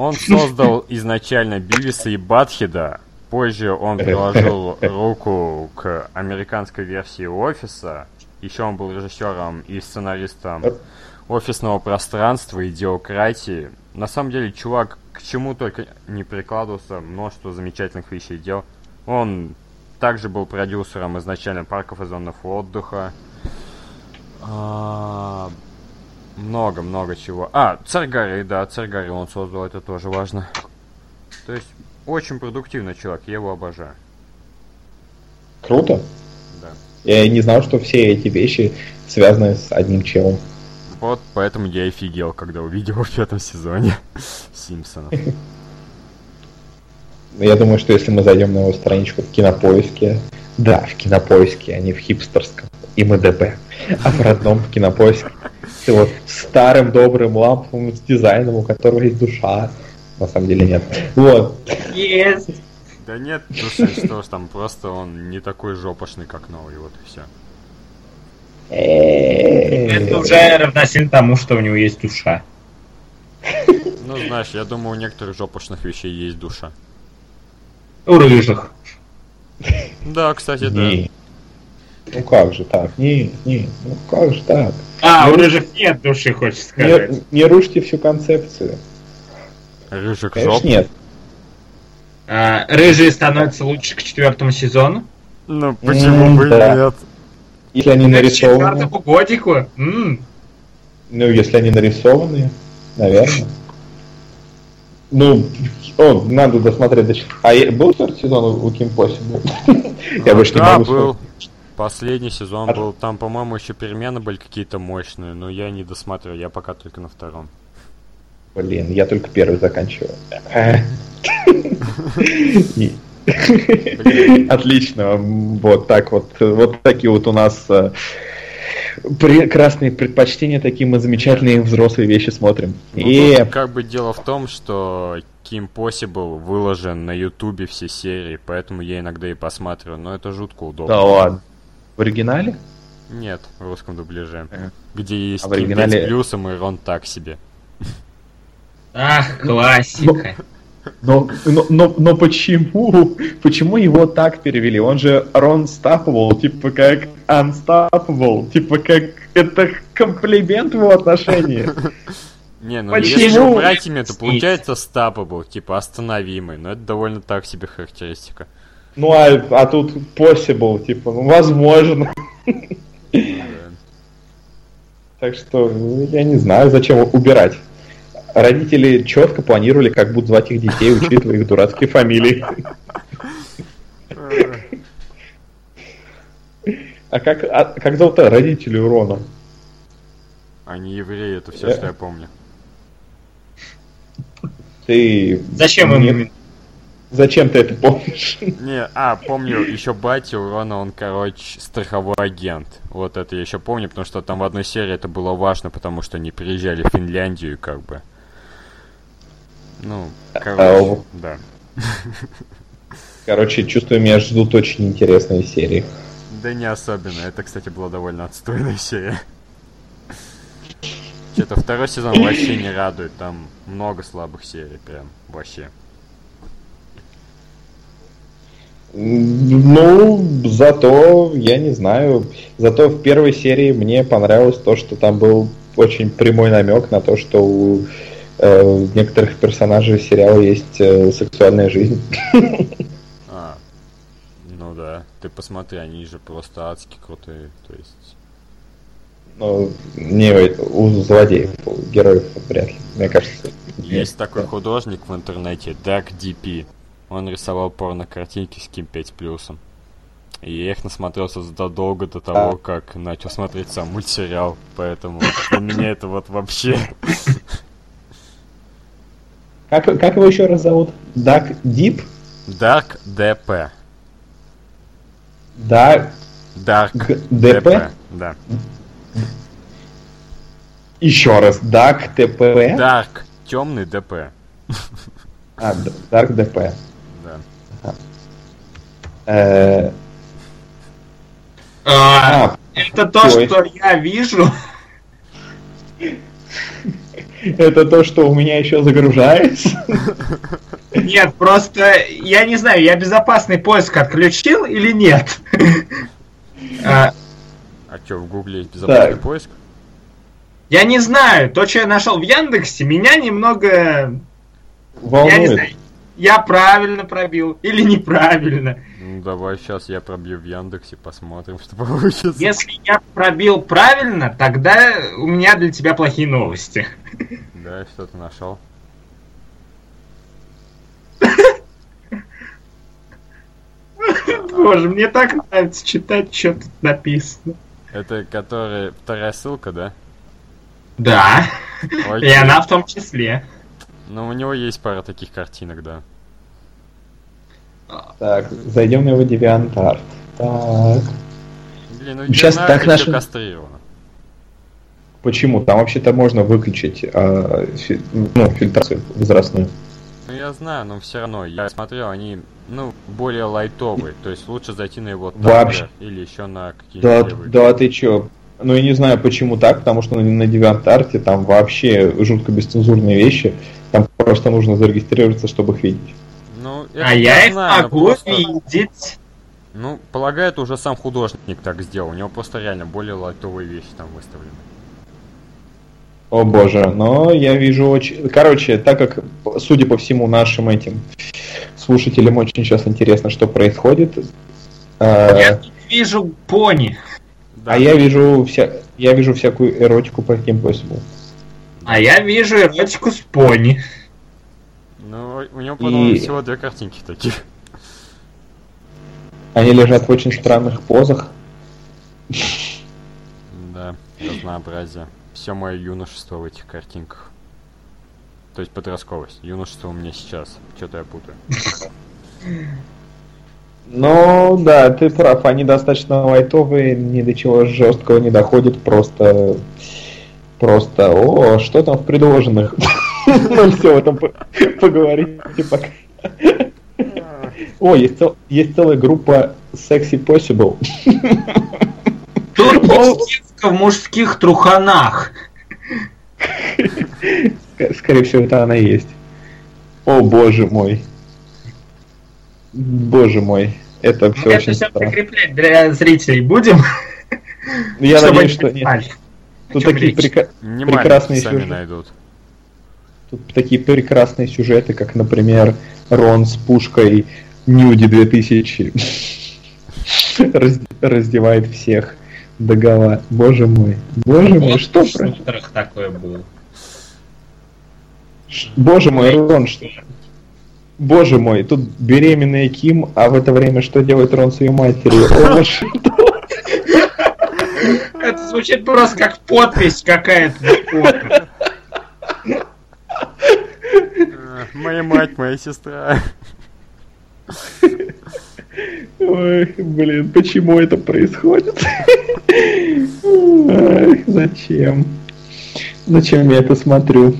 Он создал изначально Бивиса и Батхеда, позже он приложил руку к американской версии «Офиса», еще он был режиссером и сценаристом «Офисного пространства» и «Идиократии». На самом деле, чувак к чему только не прикладывался, множество замечательных вещей делал. Он также был продюсером изначально парков и зонов отдыха. Много-много чего. Царь Гарри, да, Царь Гарри он создал, это тоже важно. То есть, очень продуктивный человек, я его обожаю. Круто. Да. Я не знал, что все эти вещи связаны с одним челом. Вот поэтому я офигел, когда увидел в пятом сезоне Симпсонов. Я думаю, что если мы зайдем на его страничку в Кинопоиске... Да, в Кинопоиске, а не в хипстерском ИМДБ, а в родном Кинопоиске. С его старым добрым ламповым с дизайном, у которого есть душа. На самом деле нет. Вот. Есть. Да нет, души, что ж там, просто он не такой жопошный, как новый, вот и все. Это уже равносильно тому, что у него есть душа. Ну, знаешь, я думаю, у некоторых жопошных вещей есть душа. У рыжих. Да, кстати, не. Да. Ну как же так? Не, ну как же так? У рыжих нет души, хочется сказать. Не рушьте всю концепцию. Рыжих жоп? Нет. Рыжие становятся лучше к четвертому сезону? Ну, почему бы нет? Если они нарисованы... К четвертому годику? Ну, если они нарисованы, наверное. Ну, надо досмотреть до чего. Был четвертый сезон у Kim Possible? Я больше не могу сказать. Последний сезон был. Там, по-моему, еще перемены были какие-то мощные, но я не досмотрел, я пока только на втором. Блин, я только первый заканчиваю. Отлично. Вот так вот. Вот такие вот у нас прекрасные предпочтения, такие мы замечательные взрослые вещи смотрим. И как бы дело в том, что Kim Possible выложен на Ютубе все серии, поэтому я иногда и посматриваю, но это жутко удобно. Да ладно. В оригинале? Нет, в русском дубляже. Где есть оригинале... Ким с плюсом и Рон так себе. Ах, классика. Но почему? Почему его так перевели? Он же Рон Стаппл, типа как Unstoppable, типа как это комплимент в его отношении. Не, ну почему? Если убрать имя, то получается Stopable, типа остановимый, но это довольно так себе характеристика. Ну, а тут possible, типа, ну, возможно. Так что, я не знаю, зачем убирать. Родители четко планировали, как будут звать их детей, учитывая их дурацкие фамилии. А как зовут-то родители Рона? Они евреи, это все, что я помню. Ты... Зачем им? Зачем ты это помнишь? Не, помню, еще батя у Рона, он, короче, страховой агент. Вот это я еще помню, потому что там в одной серии это было важно, потому что они приезжали в Финляндию, как бы. Ну, короче, да. Короче, чувствую, меня ждут очень интересные серии. Да не особенно. Это, кстати, была довольно отстойная серия. Что-то второй сезон вообще не радует. Там много слабых серий, прям, вообще. Ну, зато, я не знаю, зато в первой серии мне понравилось то, что там был очень прямой намек на то, что у некоторых персонажей сериала есть сексуальная жизнь. Ну да, ты посмотри, они же просто адски крутые, то есть... Ну, не у злодеев, у героев вряд ли, мне кажется. Есть такой художник в интернете, Dark DP. Он рисовал порно-картинки с Ким 5+. И я их насмотрелся задолго до того, как начал смотреть сам мультсериал. Поэтому для меня это вот вообще... Как его еще раз зовут? Dark Deep? Dark DP. Dark DP? Да. Еще раз. Dark DP? Dark. Темный ДП. Dark DP. Это то, что я вижу. Это то, что у меня еще загружается. Нет, просто я не знаю, я безопасный поиск отключил или нет. А что, в Гугле есть безопасный поиск? Я не знаю. То, что я нашел в Яндексе, меня немного волнует. Я не знаю. Я правильно пробил или неправильно. Ну, давай сейчас я пробью в Яндексе, посмотрим, что получится. Если я пробил правильно, тогда у меня для тебя плохие новости. Да, что ты нашел? Боже, мне так нравится читать, что тут написано. Это которая вторая ссылка, да? Да. И она в том числе. Ну, у него есть пара таких картинок, да. Так, зайдем на его DeviantArt. Так. Блин, ну сейчас так наше кастрировано. Почему? Там вообще-то можно выключить фильтрацию возрастную. Ну, я знаю, но все равно, я смотрел, они, более лайтовые. То есть лучше зайти на его вообще... или еще на какие-нибудь... Да, ты чё? Ну, я не знаю, почему так, потому что на DeviantArt там вообще жутко бесцензурные вещи. Там просто нужно зарегистрироваться, чтобы их видеть. Ну, я их могу видеть. Ну, полагаю, это уже сам художник так сделал. У него просто реально более лайтовые вещи там выставлены. О боже, но я вижу очень... Короче, так как, судя по всему, нашим этим слушателям очень сейчас интересно, что происходит. Я вижу пони. Да. А я вижу всякую эротику по каким possible. А я вижу эротику с пони. Ну, у него, по-моему, всего две картинки таких. Они лежат в очень странных позах. Да, разнообразие. Все мое юношество в этих картинках. То есть подростковость. Юношество у меня сейчас. Что-то я путаю. Ну, да, ты прав, они достаточно лайтовые, ни до чего жесткого не доходят, просто, что там в предложенных? Ну, все, в этом поговорите пока. О, есть целая группа Sexy Possible. Тут девка в мужских труханах. Скорее всего, это она и есть. О, боже мой. Боже мой, это все очень странно. Это все прикреплять для зрителей будем? Я надеюсь, что нет. Тут такие прекрасные сюжеты. Тут такие прекрасные сюжеты, как, например, Рон с пушкой Нюди 2000 раздевает всех догола. Боже мой, что про... такое было. Боже мой, Рон, что... Боже мой, тут беременная Ким, а в это время что делает Рон с ее матерью? Это звучит просто как подпись какая-то. Моя мать, моя сестра. Ой, блин, почему это происходит? Ой, зачем? Зачем я это смотрю?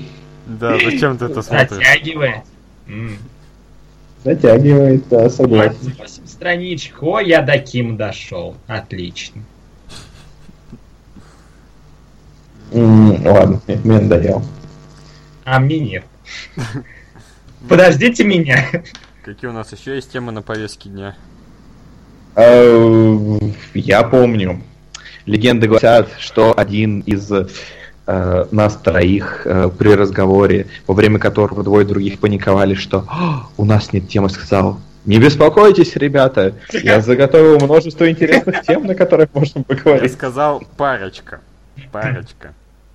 Да, зачем ты это смотришь? Затягивает. Затягивает, да, согласен. 8 страничек. О, я до Ким дошел. Отлично. Ладно, мне надоел. А мне нет. Подождите меня. Какие у нас еще есть темы на повестке дня? Я помню. Легенды гласят, что один из нас троих при разговоре, во время которого двое других паниковали, что у нас нет темы, сказал: не беспокойтесь, ребята, я заготовил множество интересных тем, на которых можно поговорить. Я сказал парочка.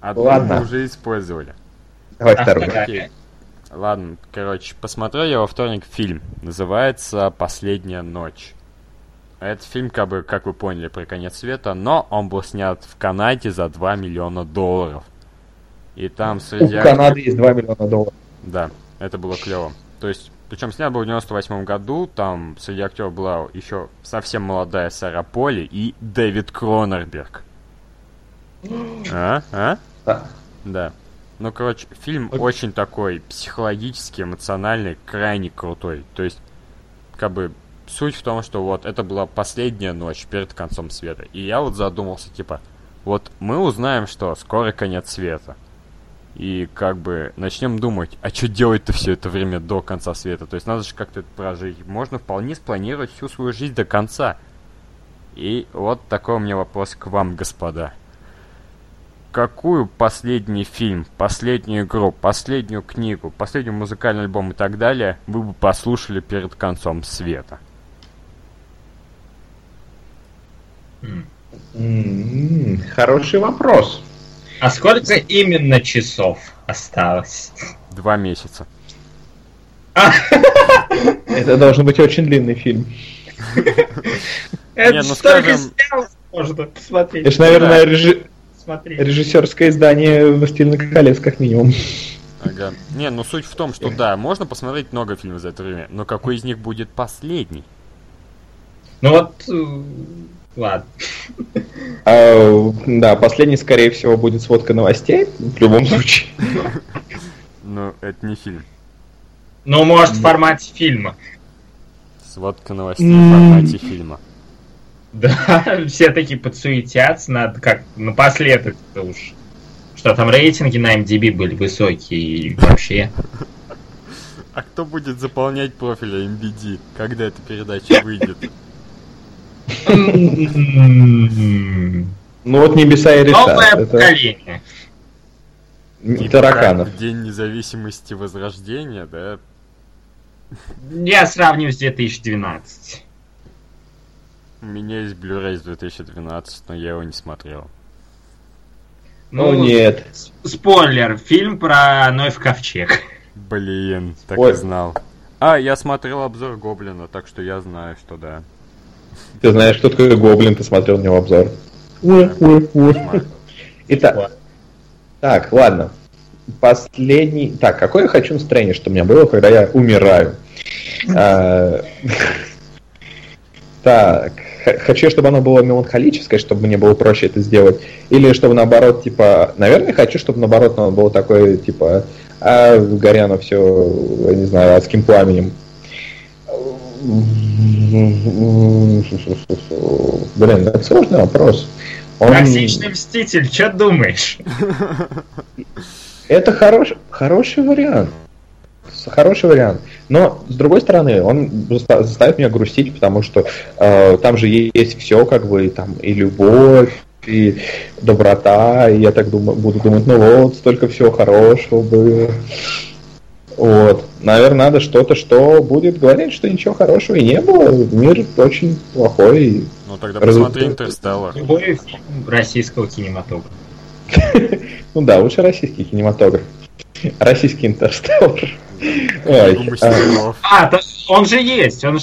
Одну мы уже использовали. Давай вторую. Окей. Ладно, короче, посмотрел я во вторник фильм. Называется «Последняя ночь». Это фильм, как вы поняли, про конец света, но он был снят в Канаде за $2 миллиона. И там среди... У Канады есть $2 миллиона. Да, это было клево. То есть, причем снят был в 98 году, там среди актеров была еще совсем молодая Сара Поли и Дэвид Кроненберг. Да. Да. Ну, короче, фильм очень такой психологически, эмоциональный, крайне крутой. То есть, суть в том, что вот это была последняя ночь перед концом света. И я вот задумался, вот мы узнаем, что скоро конец света. И начнем думать, а что делать-то все это время до конца света? То есть, надо же как-то это прожить. Можно вполне спланировать всю свою жизнь до конца. И вот такой у меня вопрос к вам, господа. Какую последний фильм, последнюю игру, последнюю книгу, последний музыкальный альбом и так далее вы бы послушали перед концом света? Хороший вопрос. А сколько именно часов осталось? 2 месяца. Это должен быть очень длинный фильм. Это столько снялось, можно посмотреть. Это, наверное, режиссерское издание «Властелина колец», как минимум. Ага. Не, ну суть в том, что да, можно посмотреть много фильмов за это время, но какой из них будет последний? Ну вот, ладно. Да, последний, скорее всего, будет сводка новостей, в любом случае. Ну, это не фильм. Ну, может, в формате фильма. Сводка новостей в формате фильма. Да, все такие подсуетятся, надо как напоследок-то уж. Что там рейтинги на MDB были высокие и вообще. А кто будет заполнять профиль MBD, когда эта передача выйдет? Ну вот «Небеса и решат». Новое поколение. Тараканов. День независимости возрождения, да? Я сравню с 2012. У меня есть Blu-ray с 2012, но я его не смотрел. Ну нет. Спойлер, фильм про Ноев ковчег. Блин, так и знал. А, я смотрел обзор Гоблина, так что я знаю, что да. Ты знаешь, что такое Гоблин, ты смотрел на него обзор. Итак, так, ладно. Последний... Так, какое я хочу настроение, что у меня было, когда я умираю. Так, хочу, чтобы оно было меланхолическое, чтобы мне было проще это сделать. Или чтобы наоборот, наверное, хочу, чтобы наоборот оно было такое, горя оно все, я не знаю, адским пламенем. Блин, это сложный вопрос. Токсичный мститель, что думаешь? Это хороший вариант. Хороший вариант. Но, с другой стороны, он заставит меня грустить, потому что там же есть все, и любовь, и доброта, и я так буду думать, ну вот, столько всего хорошего было. Вот. Наверное, надо что-то, что будет говорить, что ничего хорошего и не было. Мир очень плохой. Ну тогда посмотри «Интерстеллар». Любой фильм российского кинематографа. Ну да, лучше российский кинематограф. Российский «Интерстеллар». Он же есть. Вы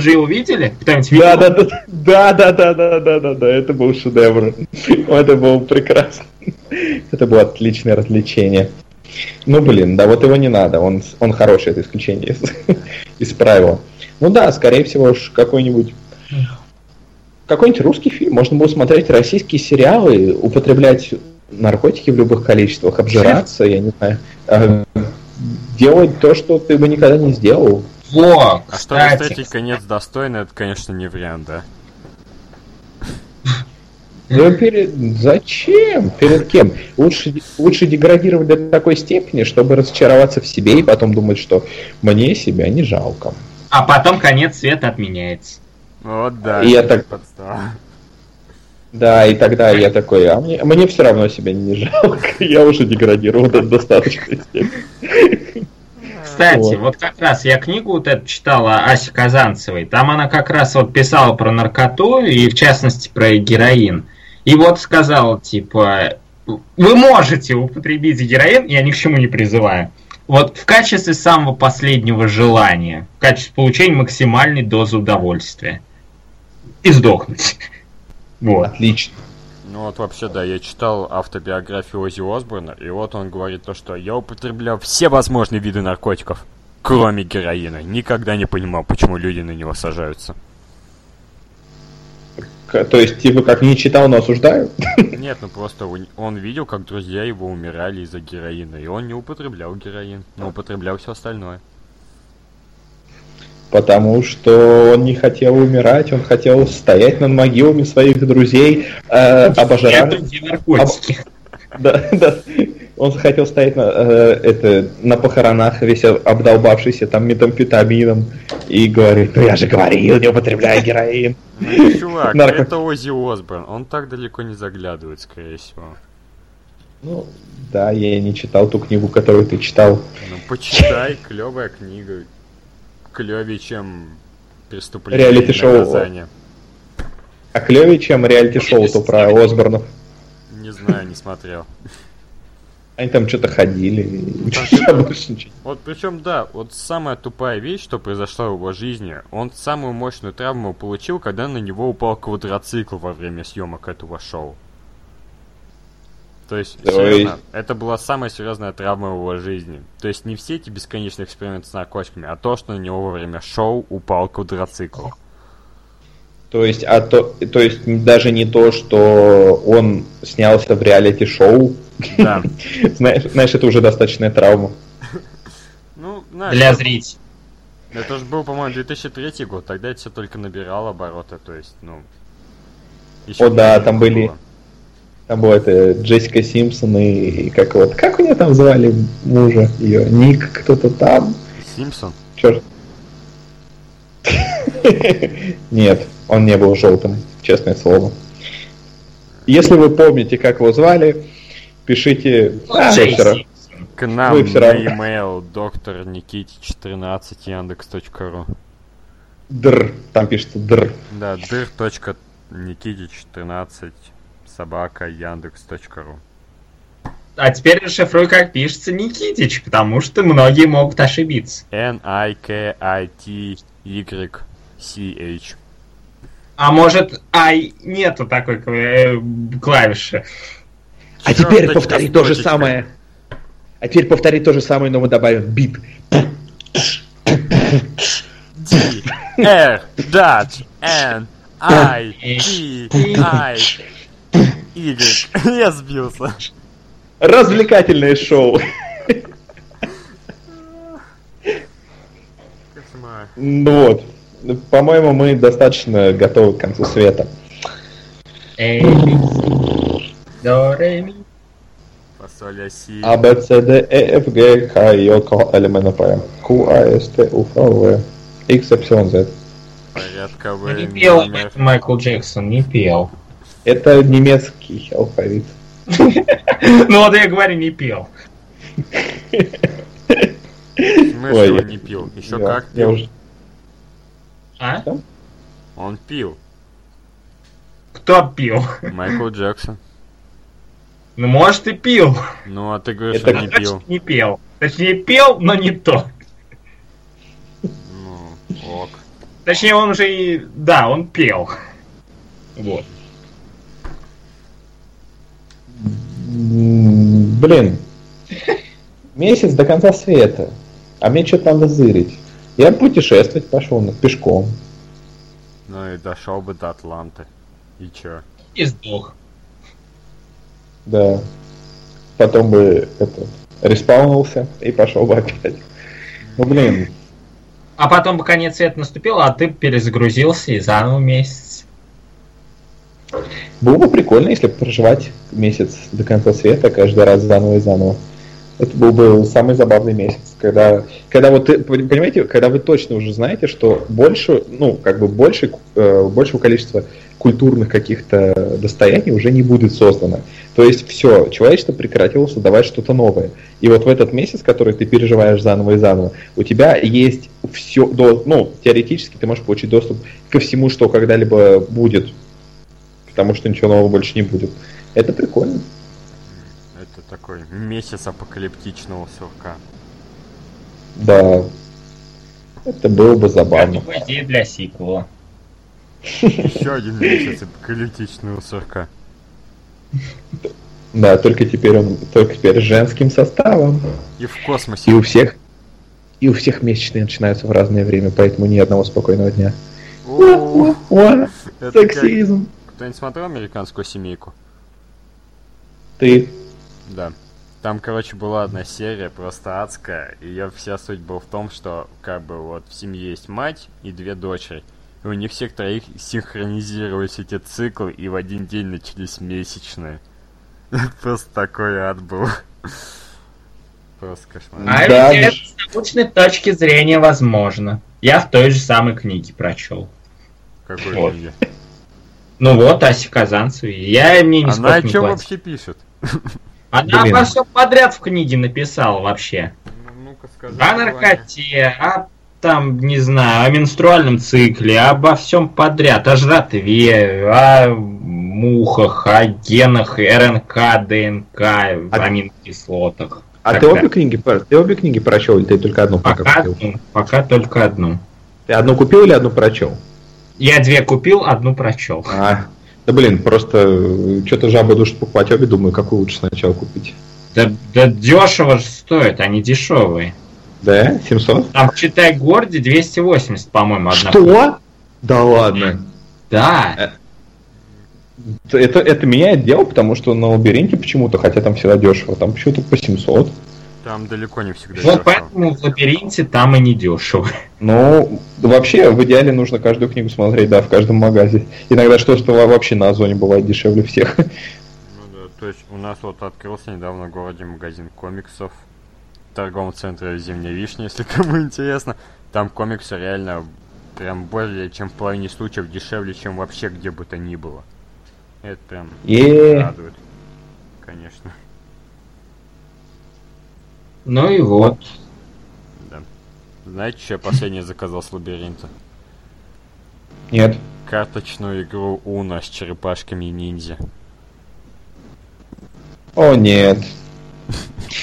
же его видели? Да. Это был шедевр. Это было прекрасно. Это было отличное развлечение. Ну, блин, да, вот его не надо. Он хороший, это исключение из правила. Ну да, скорее всего, уж какой-нибудь русский фильм. Можно было смотреть российские сериалы, употреблять наркотики в любых количествах, обжираться, я не знаю, делать то, что ты бы никогда не сделал. Во, а что, кстати, конец достойный, это, конечно, не вариант, да? Ну, зачем? Перед кем? Лучше деградировать до такой степени, чтобы разочароваться в себе и потом думать, что мне себя не жалко. А потом конец света отменяется. Вот да. И я так... подстава. Да, и тогда я такой, а мне все равно себя не жалко, я уже деградировал до достаточной степени. Кстати, вот как раз я книгу вот эту читала Аси Казанцевой, там она как раз вот писала про наркоту и в частности про героин. И вот сказала, типа, вы можете употребить героин, я ни к чему не призываю, вот в качестве самого последнего желания, в качестве получения максимальной дозы удовольствия. И сдохнуть. Вот. Отлично. Ну вот вообще, да, я читал автобиографию Оззи Осборна, и вот он говорит то, что я употреблял все возможные виды наркотиков, кроме героина. Никогда не понимал, почему люди на него сажаются. То есть, типа, как не читал, но осуждают? Нет, ну просто он видел, как друзья его умирали из-за героина, и он не употреблял героин, но употреблял все остальное. Потому что он не хотел умирать, он хотел стоять над могилами своих друзей, обожрать. Да. Он хотел стоять на похоронах, весь обдолбавшийся там метамфетамином, и говорит, ну я же говорил, не употребляй героин. Ну, чувак, это Оззи Осборн, он так далеко не заглядывает, скорее всего. Ну, да, я не читал ту книгу, которую ты читал. Ну, почитай, клевая книга. Клёвее, чем преступление и наказание. А клёвее, чем реалити-шоу-то про Осборнов? Не знаю, не смотрел. Они там что-то ходили. Вот причем, да, вот самая тупая вещь, что произошла в его жизни, он самую мощную травму получил, когда на него упал квадроцикл во время съемок этого шоу. То есть, серьезно, это была самая серьезная травма в его жизни. То есть, не все эти бесконечные эксперименты с наркотиками, а то, что на него во время шоу упал квадроцикл. То есть, даже не то, что он снялся в реалити-шоу. Да. Знаешь, это уже достаточная травма. Ну, знаешь... Для зрителей. Это же был, по-моему, 2003 год. Тогда это все только набирало обороты. То есть, ну... О, да, там были... Там была это Джессика Симпсон и как у нее там звали мужа ее? Ник кто-то там? Симпсон? Черт. Нет, он не был желтым, честное слово. Если вы помните, как его звали, пишите к нам на e-mail drnikitich13@yandex.ru. Др, там пишется др. Да, dr.nikitich13@yandex.ru. А теперь расшифруй, как пишется Никитич, потому что многие могут ошибиться. Nikitych. А может, ай, нету такой клавиши. А теперь повтори то же самое. Но мы добавим бит. Я сбился. Развлекательное шоу. Ну вот. По-моему, мы достаточно готовы к концу света. ABCDEFGHIJKLMNPQASTUVWXYZ. Не пел Майкл Джексон, не пел. Это немецкий алфавит. Ну вот я говорю, не пел. Мы же его не пил. Еще как пил. А? Он пил. Кто пил? Майкл Джексон. Ну, может, и пил. Ну, а ты говоришь, что не пил. Не пел. Точнее, пел, но не то. Ну, ок. Точнее, он уже и... Да, он пел. Вот. Блин. Месяц до конца света. А мне что-то надо зырить. Я путешествовать пошел пешком. Ну и дошел бы до Атланты. И чё? И сдох. Да. Потом бы респаунился и пошел бы опять. Ну блин. А потом бы конец света наступил, а ты перезагрузился и заново месяц. Было бы прикольно, если бы проживать месяц до конца света каждый раз заново и заново. Это был бы самый забавный месяц, когда вот ты, понимаете, когда вы точно уже знаете, что больше, ну, как бы большего количества культурных каких-то достояний уже не будет создано. То есть все, человечество прекратило создавать что-то новое. И вот в этот месяц, который ты переживаешь заново и заново, у тебя есть все, ну, теоретически ты можешь получить доступ ко всему, что когда-либо будет, потому что ничего нового больше не будет. Это прикольно. Такой месяц апокалиптичного сурка. Да. Это было бы забавно. Это идея для сиквела. Еще один месяц апокалиптичного сурка. Да, только теперь женским составом. И в космосе. И у всех месячные начинаются в разное время, поэтому ни одного спокойного дня. Сексизм. Кто не смотрел «Американскую семейку»? Ты. Да. Там, короче, была одна серия, просто адская. Ее вся суть была в том, что как бы вот в семье есть мать и две дочери. И у них всех троих синхронизировались эти циклы, и в один день начались месячные. Просто такой ад был. Просто кошмар. А это с научной точки зрения возможно. Я в той же самой книге прочел. Какой книге? Ну вот, Ася Казанцева. Мне не скучно. Она о чем вообще пишет? Она обо всем подряд в книге написала вообще. Ну-ка, скажи, о наркоте, о там, не знаю, о менструальном цикле, обо всем подряд, о жратве, о мухах, о генах, РНК, ДНК, аминокислотах. А ты обе книги прочел или ты только одну пока купил? Пока только одну. Ты одну купил или одну прочел? Я две купил, одну прочел. Да блин, просто что-то жаба душит покупать, обе думаю, какую лучше сначала купить. Да дешево же стоит, они дешевые. Да? 700? Там в Читай-городе 280, по-моему, одна. Что? Купила. Да ладно. Да. Это меняет дело, потому что на Лабиринте почему-то, хотя там всегда дешево, там почему-то по 700. Там далеко не всегда дешево. Поэтому в Лабиринте там и не дешево. Ну, вообще, в идеале нужно каждую книгу смотреть, да, в каждом магазе. Иногда что-то вообще на Озоне бывает дешевле всех. Ну да, то есть у нас вот открылся недавно в городе магазин комиксов в торговом центре «Зимняя вишня», если кому интересно. Там комиксы реально прям более чем в половине случаев дешевле, чем вообще где бы то ни было. Это прям радует, конечно. Ну и вот. Да. Знаете, что я последнее заказал с Лабиринта? Нет. Карточную игру Уна с черепашками-ниндзя. О, нет.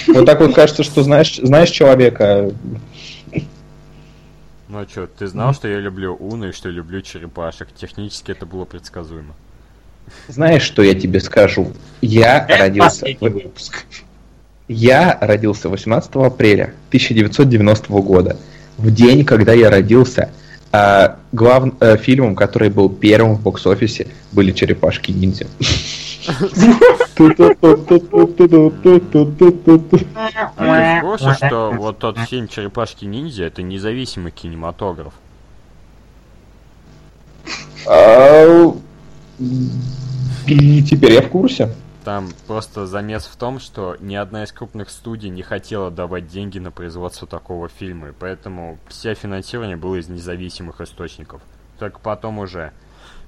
Вот так вот кажется, что знаешь человека. Ну а что, ты знал, что я люблю Уна и что люблю черепашек? Технически это было предсказуемо. Знаешь, что я тебе скажу? Я родился 18 апреля 1990 года. В день, когда я родился, фильмом, который был первым в бокс-офисе, были «Черепашки-ниндзя». А ты в курсе, что вот тот фильм «Черепашки-ниндзя» — это независимый кинематограф? И теперь я в курсе. Там просто замес в том, что ни одна из крупных студий не хотела давать деньги на производство такого фильма, и поэтому все финансирование было из независимых источников. Только потом уже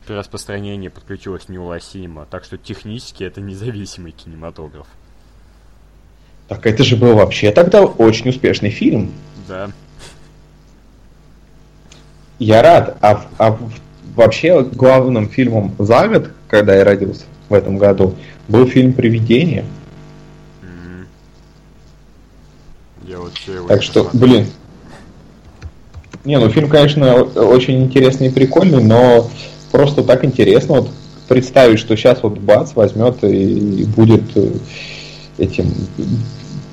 при распространении подключилась New Line Cinema, так что технически это независимый кинематограф. Так это же был вообще тогда очень успешный фильм. да. Я рад. А вообще главным фильмом за год, когда я родился в этом году, был фильм «Привидение». Я вот все его так что, смотрел. Блин. Не, ну фильм, конечно, очень интересный и прикольный, но просто так интересно вот представить, что сейчас вот бац возьмет и будет этим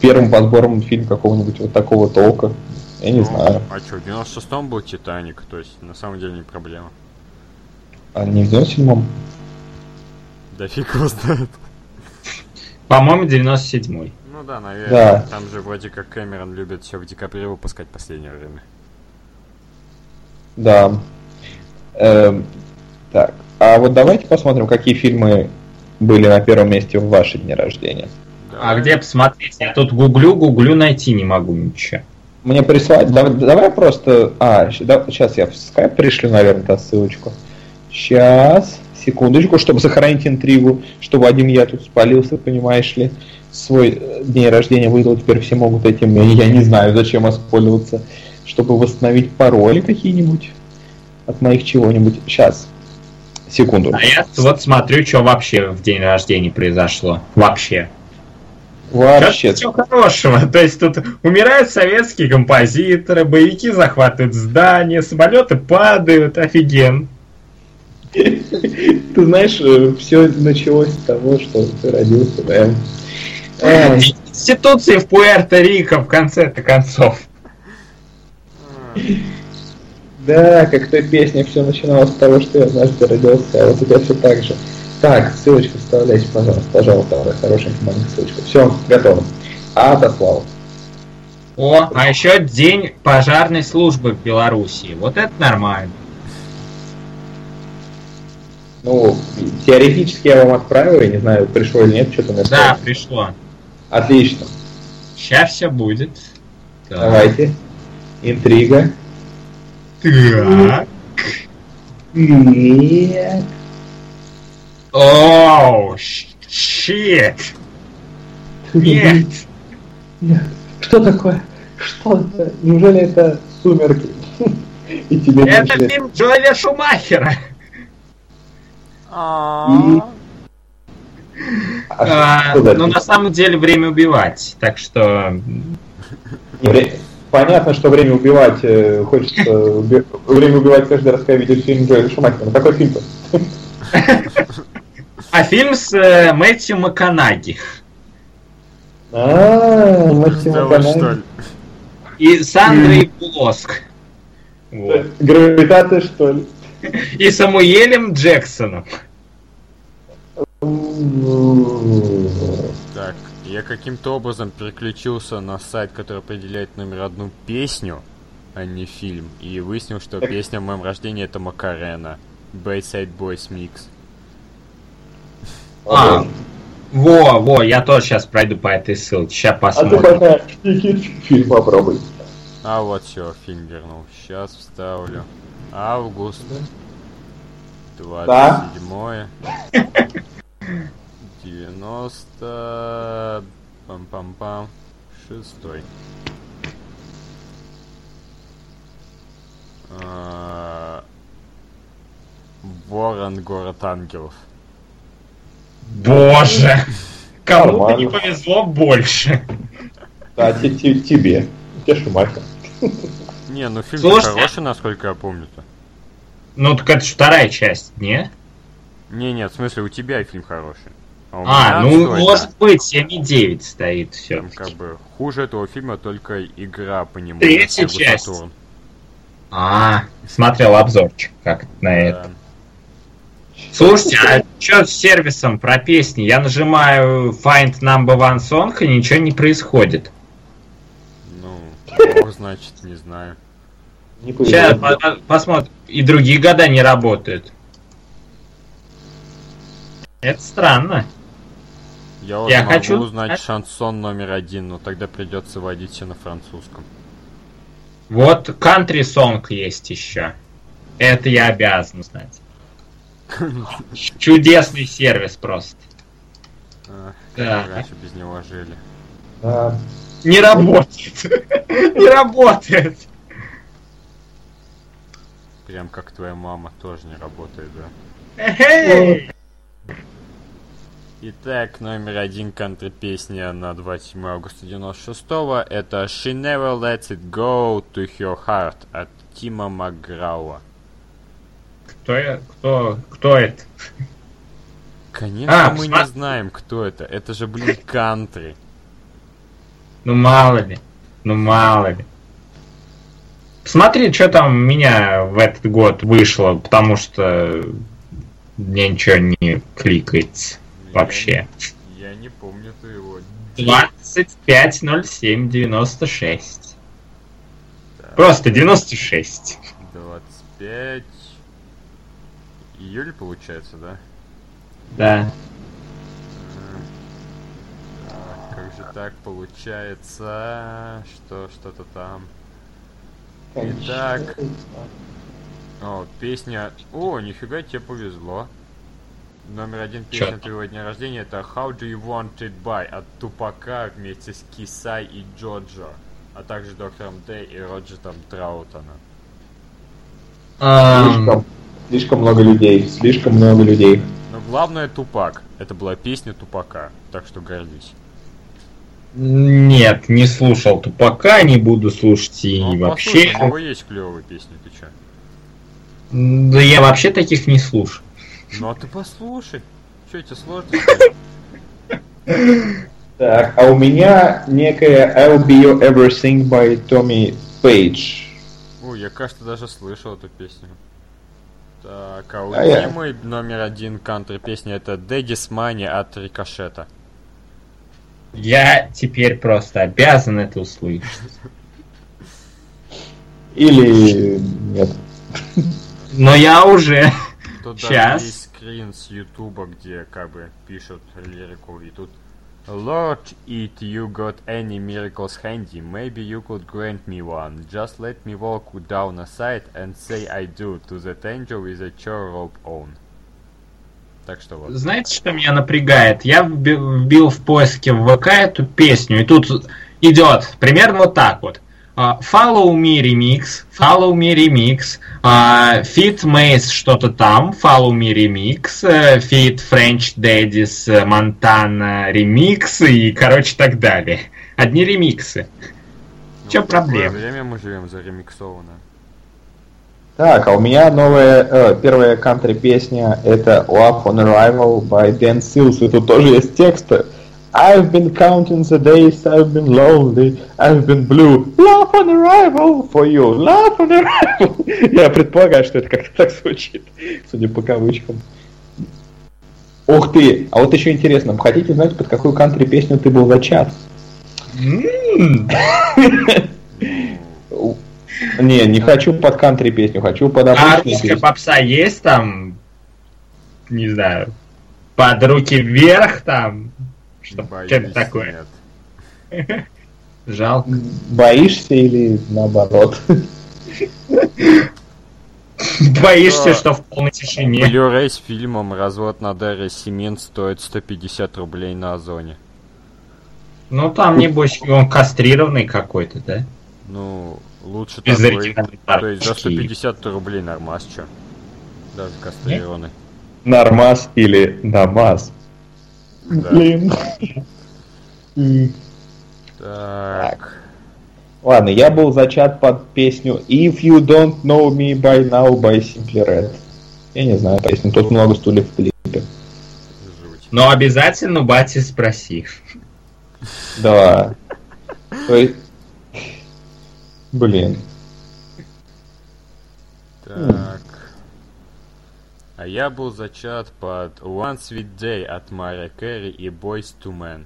первым подбором фильм какого-нибудь вот такого толка. Я не знаю. А что, в 96-м был «Титаник», то есть на самом деле не проблема. А не в 97-м? Да фиг его знает. По-моему, 97-й. Ну да, наверное. Да. Там же вроде как Кэмерон любит все в декабре выпускать в последнее время. Да. Так. А вот давайте посмотрим, какие фильмы были на первом месте в ваши дни рождения. Да. А где посмотреть? Я тут гуглю, найти не могу ничего. Мне прислать? Давай просто... сейчас я в Skype пришлю, наверное, эту ссылочку. Сейчас, секундочку, чтобы сохранить интригу, чтобы один я тут спалился, понимаешь ли. Свой день рождения выдал, теперь все могут этим, я не знаю, зачем воспользоваться, чтобы восстановить пароли какие-нибудь от моих чего-нибудь. Сейчас, секунду. А я вот смотрю, что вообще в день рождения произошло. Вообще. Все хорошего. То есть тут умирают советские композиторы, боевики захватывают здания, самолеты падают, офигенно. Ты знаешь, все началось с того, что ты родился, да? Институции в Пуэрто-Рико в конце-то концов. Да, как в той песне все начиналось с того, что я однажды родился, а вот у тебя все так же. Так, ссылочку вставляйте, пожалуйста, хорошенькая маленькая ссылочка. Все, готово. Дослал. О, а еще день пожарной службы в Белоруссии. Вот это нормально. Ну, теоретически я вам отправил, я не знаю, пришло или нет, что-то написано. Да, пришло. Отлично. Сейчас все будет. Так. Давайте. Интрига. Так. Нет. Оу, щит. Нет. Что такое? Что это? Неужели это «Сумерки»? И тебе это начали... фильм Джоэля Шумахера. Ну, на самом деле, «Время убивать», так что... Понятно, что «Время убивать» хочется... «Время убивать» каждый раз, когда видишь фильм Джоэля Шумахера. Такой фильм-то. А фильм с Мэтью Макконахи. Мэтью Макконахи. И Сандрой Буллок. «Гравитация», что ли? И Самуэлем Джексоном. Так, я каким-то образом переключился на сайт, который определяет номер одну песню, а не фильм, и выяснил, что песня в моем рождении — это «Макарена» Bayside Boys Mix. Я тоже сейчас пройду по этой ссылке. Сейчас посмотрим. А ты пока фильм попробуй. А вот все, фильм вернул. Сейчас вставлю. Август 27-е 90 пам-пам-пам 6-й. Ворон, город ангелов. Боже! Кому-то не повезло больше. Да, тебе. Тебе Шумаха. Не, ну фильм хороший, насколько я помню-то. Ну, так это же вторая часть, не? Не, в смысле, у тебя фильм хороший. Может быть, 7,9 стоит все. Там как бы хуже этого фильма только игра по нему. Третья часть. Смотрел обзорчик как на это. Слушайте, а что с сервисом про песни? Я нажимаю Find Number One Song, и ничего не происходит. Значит, не знаю. Сейчас посмотрим. И другие года не работают. Это странно. Я хочу узнать шансон номер 1, но тогда придется вводить все на французском. Вот country song есть еще. Это я обязан знать. Чудесный сервис просто. Да. Раньше без него жили. Не работает. Не работает. Прям как твоя мама тоже не работает, да? Итак, номер один контрпесня на 27 августа 96-го. Это She Never Lets It Go to Her Heart от Тима Макграуа. Кто это? Конечно, мы не знаем, кто это. Это же, блин, кантри. Ну мало ли. Посмотри, что там у меня в этот год вышло, потому что мне ничего не кликается вообще. Я не помню твоего. 25.07.96. Да. Просто 96. 25 июля получается, да? Да. Как же так получается, что что-то там. Итак. О, песня... О, нифига, тебе повезло. Номер один песня твоего дня рождения — это How Do You Want It By от Тупака вместе с Кисай и Джоджо, а также Доктором Дэй и Роджером Траутоном. Слишком много людей, Но главное — Тупак. Это была песня Тупака, так что гордись. Нет, не слушал Тупака, не буду слушать и вообще. У него есть клевые песни, ты че? Да я вообще таких не слушаю. Ну а ты послушай. Че, тебе сложно? Так, а у меня некая I'll Be Your Everything by Tommy Page. Ой, я, кажется, даже слышал эту песню. Так, а у меня мой номер один кантри песня — это Daddy's Money от Рикошета. Я теперь просто обязан это услышать. Или нет. Но я уже сейчас есть скрин с Ютуба, где как бы пишут лирику, и тут Lord, if you got any miracles handy, maybe you could grant me one. Just let me walk down a side and say I do to that angel with a chair rope on. Так что вот. Знаете, что меня напрягает? Я вбил в поиске в ВК эту песню, и тут идет примерно вот так вот. Follow Me Remix, Fit Maze что-то там, Follow Me Remix, Fit French Daddy's Montana Remix и, короче, так далее. Одни ремиксы. Ну, чё проблема? Время мы живем заремиксовано. Так, а у меня первая кантри-песня — это Love on Arrival by Dan Seals, и тут тоже есть тексты. I've been counting the days, I've been lonely, I've been blue, love on arrival for you, love on arrival. Я предполагаю, что это как-то так звучит, судя по кавычкам. Ух ты, а вот еще интересно, хотите знать, под какую кантри-песню ты был зачат? Не, не хочу под кантри песню, хочу под обычную песню. А русская попса есть там? Не знаю. Под руки вверх там? Что-то такое. Жалко. Боишься или наоборот? Боишься, что в полной тишине. Blu-ray с фильмом «Развод на Дарье Семин» стоит 150 рублей на Озоне. Ну там, небось, он кастрированный какой-то, да? Ну... Лучше такой, то есть за 150 рублей нормас, чё? Даже кастрированный. Нормас или намаз. Да. Блин. Так. Ладно, я был зачат под песню If You Don't Know Me By Now by Simply Red. Я не знаю песню, тут много стульев в клипе. Но обязательно бати спроси. Да. То есть... Блин. Так. А я был зачат под One Sweet Day от Мари Кэрри и Boys to Men.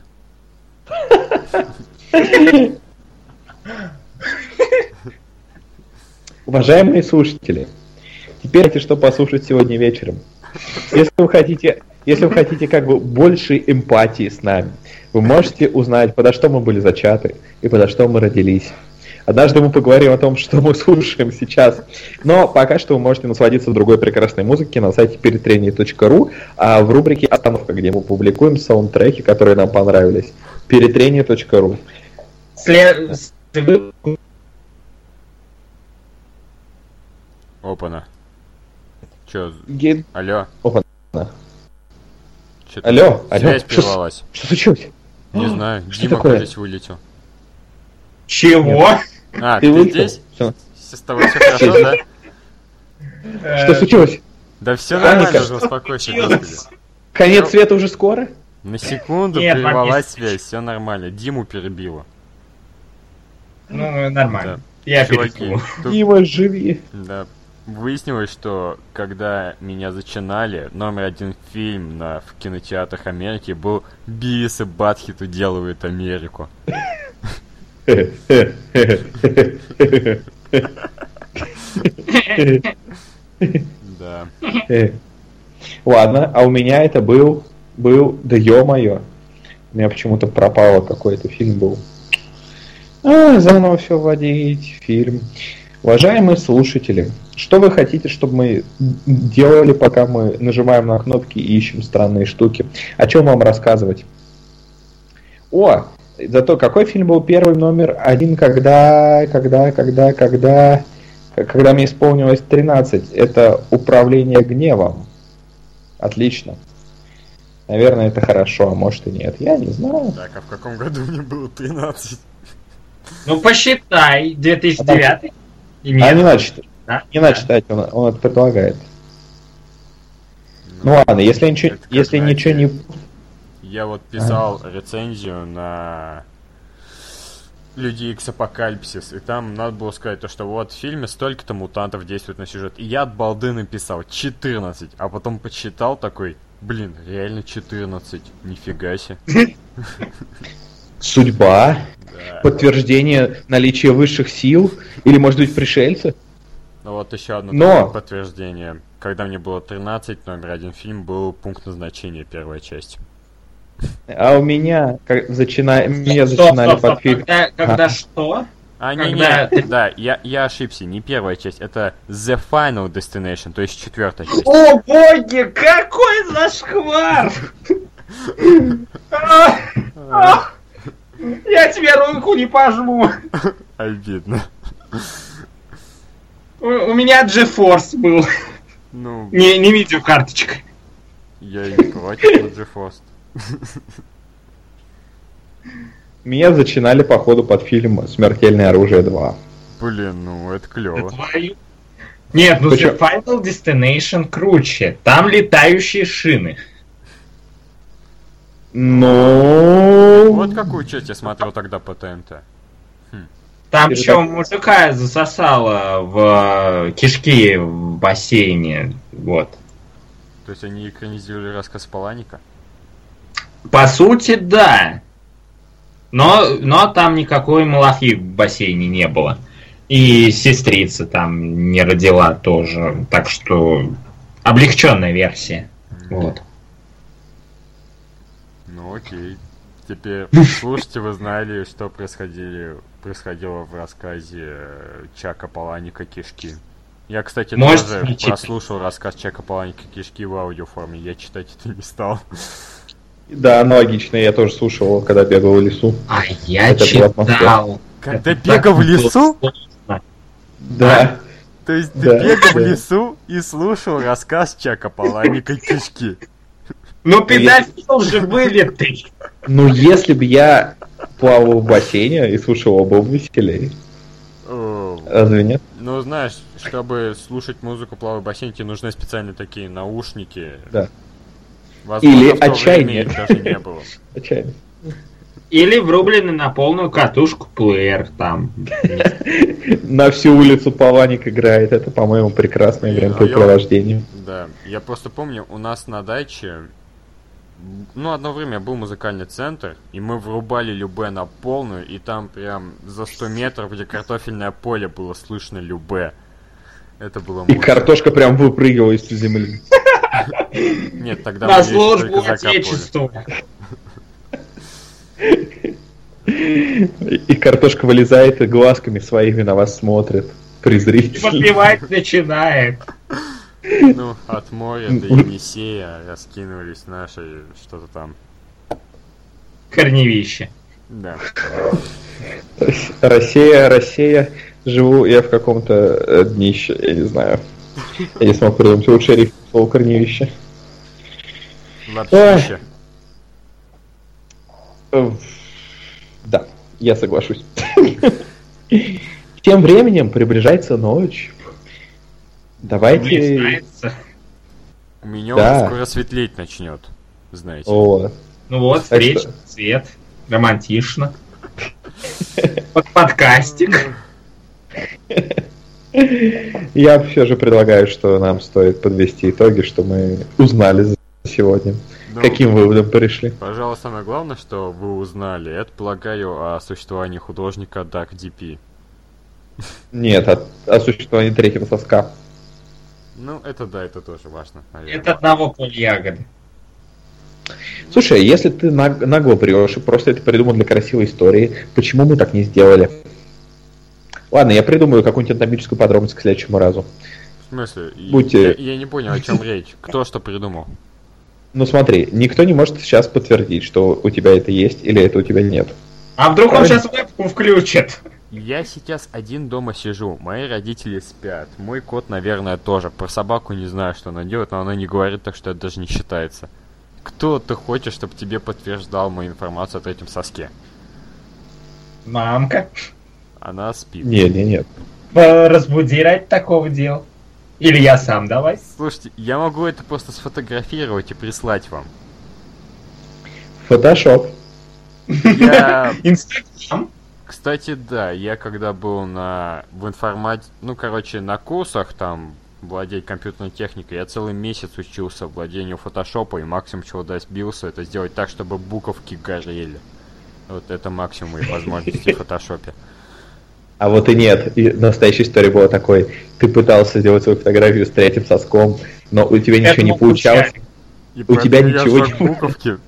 Уважаемые слушатели, теперь знаете, что послушать сегодня вечером. Если вы хотите как бы больше эмпатии с нами, вы можете узнать, подо что мы были зачаты и подо что мы родились. Однажды мы поговорим о том, что мы слушаем сейчас. Но пока что вы можете насладиться другой прекрасной музыке на сайте peretrenie.ru, а в рубрике «Остановка», где мы публикуем саундтреки, которые нам понравились. peretrenie.ru. Опана. Чё? Алло. Опана. Алло, связь прервалась. Что случилось? Не знаю. Дима куда-то вылетел. Чего? А, ты здесь? С тобой все хорошо, да? Что случилось? Да все нормально, уже успокойся, господи. Конец света уже скоро? На секунду прервалась связь, все нормально. Диму перебило. Ну, нормально. Я перебил. Дима, живи. Да. Выяснилось, что когда меня зачинали, номер один фильм в кинотеатрах Америки был «Бивис и Батхед уделывают Америку». Да. Ладно, а у меня это был, да ё-моё, у меня почему-то пропало, какой-то фильм был. Заново все вводить, фильм. Уважаемые слушатели, что вы хотите, чтобы мы делали, пока мы нажимаем на кнопки и ищем странные штуки? О чем вам рассказывать? О, зато какой фильм был первый номер один, когда мне исполнилось 13? Это «Управление гневом». Отлично. Наверное, это хорошо, а может и нет. Я не знаю. Так, а в каком году мне было 13? Ну, посчитай. 2009? А не надо читать. Да? Не надо читать, он это предлагает. Ну ладно, если ничего, если ничего не... Я вот писал рецензию на «Люди Икс Апокалипсис», и там надо было сказать то, что вот в фильме столько-то мутантов действует на сюжет. И я от балды написал 14, а потом почитал такой, блин, реально 14, нифига себе. Судьба? Да. Подтверждение наличия высших сил? Или, может быть, пришельцы? Ну вот еще одно подтверждение. Когда мне было 13, номер один фильм был «Пункт назначения», первая часть. А у меня зачинали под фильм. Когда что? Я ошибся, не первая часть, это The Final Destination, то есть четвертая часть. О боги, какой зашквар! Я тебе руку не пожму. Обидно. У меня GeForce был. Ну. Не видеокарточка. Я и не платил на GeForce. Меня зачинали, походу, под фильм «Смертельное оружие 2». Блин, ну это клево. Нет, ну The Final Destination круче. Там летающие шины. Ну... Вот какую часть я смотрел тогда по ТНТ. Там еще мужика засосало в кишки в бассейне. Вот. То есть они экранизировали рассказ Паланика? По сути, да. Но там никакой малахи в бассейне не было. И сестрица там не родила тоже. Так что облегченная версия. Вот. Ну окей. Теперь слушайте, вы знали, что происходило в рассказе Чака Паланика «Кишки». Я, кстати, тоже прослушал рассказ Чака Паланика «Кишки» в аудиоформе. Я читать это не стал. Да, аналогично, я тоже слушал, когда бегал в лесу. А я читал. Когда бегал в лесу? Да. То есть ты бегал в лесу и слушал рассказ Чака Паланика «Кишки». Ну педофил же были ты. Ну если бы я плавал в бассейне и слушал, был бы веселее. Разве нет? Ну знаешь, чтобы слушать музыку, плавая в бассейне, тебе нужны специально такие наушники. Да. Возможно, или отчаяние. Даже не было. Отчаяние. Или врубленный на полную катушку плеер там. На всю улицу Паланик играет. Это, по-моему, прекрасное времяпрепровождение. Да, я просто помню, у нас на даче, ну, одно время был музыкальный центр, и мы врубали Любэ на полную, и там прям за 100 метров, где картофельное поле, было слышно Любэ. Это было мощно. И картошка прям выпрыгивала из земли. Нет, тогда мы здесь только закапывали. И картошка вылезает и глазками своими на вас смотрит презрительно. И подливать начинает. Ну, от моря до Енисея раскинулись наши что-то там. Корневище. Да. Россия. Живу я в каком-то днище, я не знаю. Я не смог придумать лучший рифм слово корневище. Лапсище. Да, я соглашусь. Тем временем приближается ночь. Давайте... У меня уже скоро светлеть начнет, знаете. Ну вот, встречный свет. Романтично. Подкастик. Я все же предлагаю, что нам стоит подвести итоги, что мы узнали за сегодня. Ну, каким выводом пришли? Пожалуй, самое главное, что вы узнали, это, полагаю, о существовании художника Dark DP. Нет, о существовании третьего соска. Ну, это да, это тоже важно, наверное. Это одного поля ягоды. Слушай, если ты нагло врешь и просто это придумал для красивой истории, почему мы так не сделали? Ладно, я придумаю какую-нибудь анатомическую подробность к следующему разу. В смысле? Будьте... Я не понял, о чем речь. Кто что придумал? Ну смотри, никто не может сейчас подтвердить, что у тебя это есть или это у тебя нет. А вдруг он сейчас вебку включит? Я сейчас один дома сижу, мои родители спят, мой кот, наверное, тоже. Про собаку не знаю, что она делает, но она не говорит, так что это даже не считается. Кто ты хочешь, чтобы тебе подтверждал мою информацию о третьем соске? Мамка. Она спит. Нет. Разбуди ради такого дела. Или я сам, давай. Слушайте, я могу это просто сфотографировать и прислать вам. Фотошоп. Инстаграм. Кстати, да, я когда был на курсах там владеть компьютерной техникой, я целый месяц учился владению фотошопа, и максимум, чего добился, это сделать так, чтобы буковки горели. Вот это максимум моей возможности в фотошопе. А вот и нет. И настоящая история была такой. Ты пытался сделать свою фотографию с третьим соском, но у тебя ничего не получалось. У тебя ничего не получалось.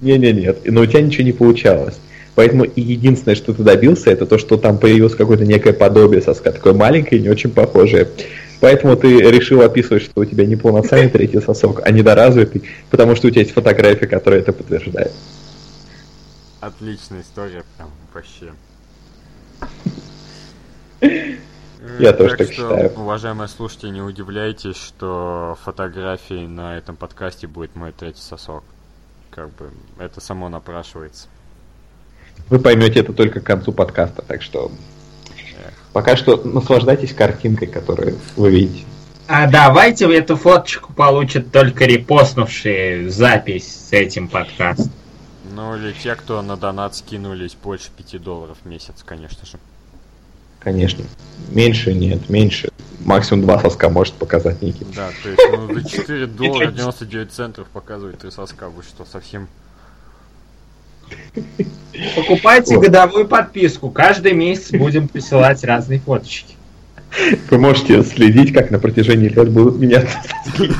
Нет. Но у тебя ничего не получалось. Поэтому единственное, что ты добился, это то, что там появилось какое-то некое подобие соска. Такое маленькое и не очень похожее. Поэтому ты решил описывать, что у тебя не полноценный третий сосок, а недоразвитый, потому что у тебя есть фотография, которая это подтверждает. Отличная история, прям вообще. Я тоже так считаю. Уважаемые слушатели, не удивляйтесь, что фотографии на этом подкасте будет мой третий сосок. Как бы это само напрашивается. Вы поймете это только к концу подкаста, так что пока что наслаждайтесь картинкой, которую вы видите. А давайте эту фоточку получат только репостнувшие запись с этим подкастом. Ну или те, кто на донат скинулись больше $5 в месяц, конечно же. Конечно. Меньше нет, меньше. Максимум 2 соска может показать Никит. Да, то есть за $4.99 показывает 3 соска. Вы что, совсем... Покупайте годовую подписку. Каждый месяц будем присылать разные фоточки. Вы можете следить, как на протяжении лет будут меняться соски.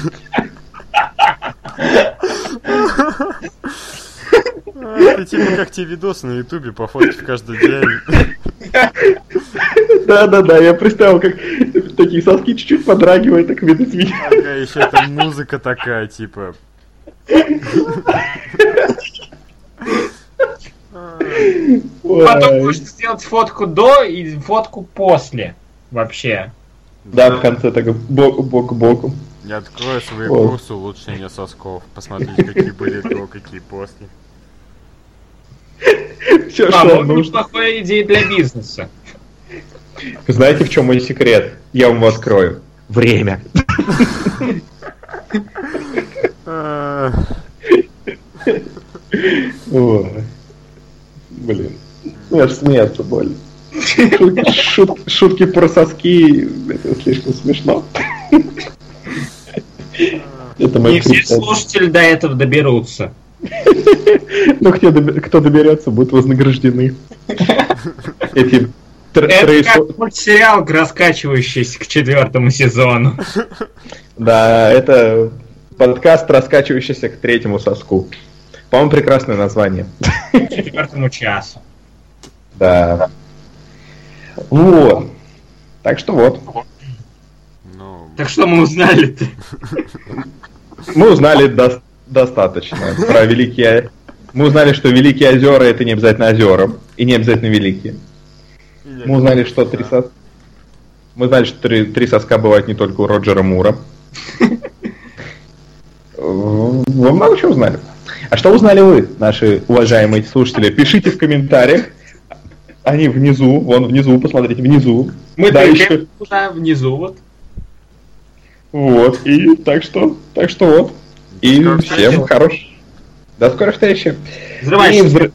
Это типа как те видосы на ютубе по фотке каждый день. Да, я представил, как такие соски чуть-чуть подрагивают, так видно свинья. Ага, еще это музыка такая, типа. Потом можно сделать фотку до и фотку после. Вообще. Да, в конце так бок к боку. Я открою свои курсы улучшения сосков. Посмотрите, какие были до, какие после. Все, что нужно. Неплохая идея для бизнеса. Вы знаете, в чем мой секрет? Я вам его открою. Время. Блин. Я ж смеяться больно. Шутки про соски. Это слишком смешно. Не все слушатели до этого доберутся. Ну, кто доберется, будут вознаграждены. Это как мультсериал, раскачивающийся к 4 сезону. Да, это подкаст, раскачивающийся к 3 соску. По-моему, прекрасное название. К 4 часу. Да. Вот. Так что вот. Так что мы узнали-то? Мы узнали достаточно про великий Мы узнали, что Великие озера — это не обязательно озера, и не обязательно великие. Мы узнали, что три соска бывают не только у Роджера Мура. Вы много чего узнали. А что узнали вы, наши уважаемые слушатели? Пишите в комментариях. Они внизу, вон внизу, посмотрите, внизу. Мы дальше уже внизу, вот. Вот, и так что вот. И всем хорош. До скорой встречи. Взрывайся.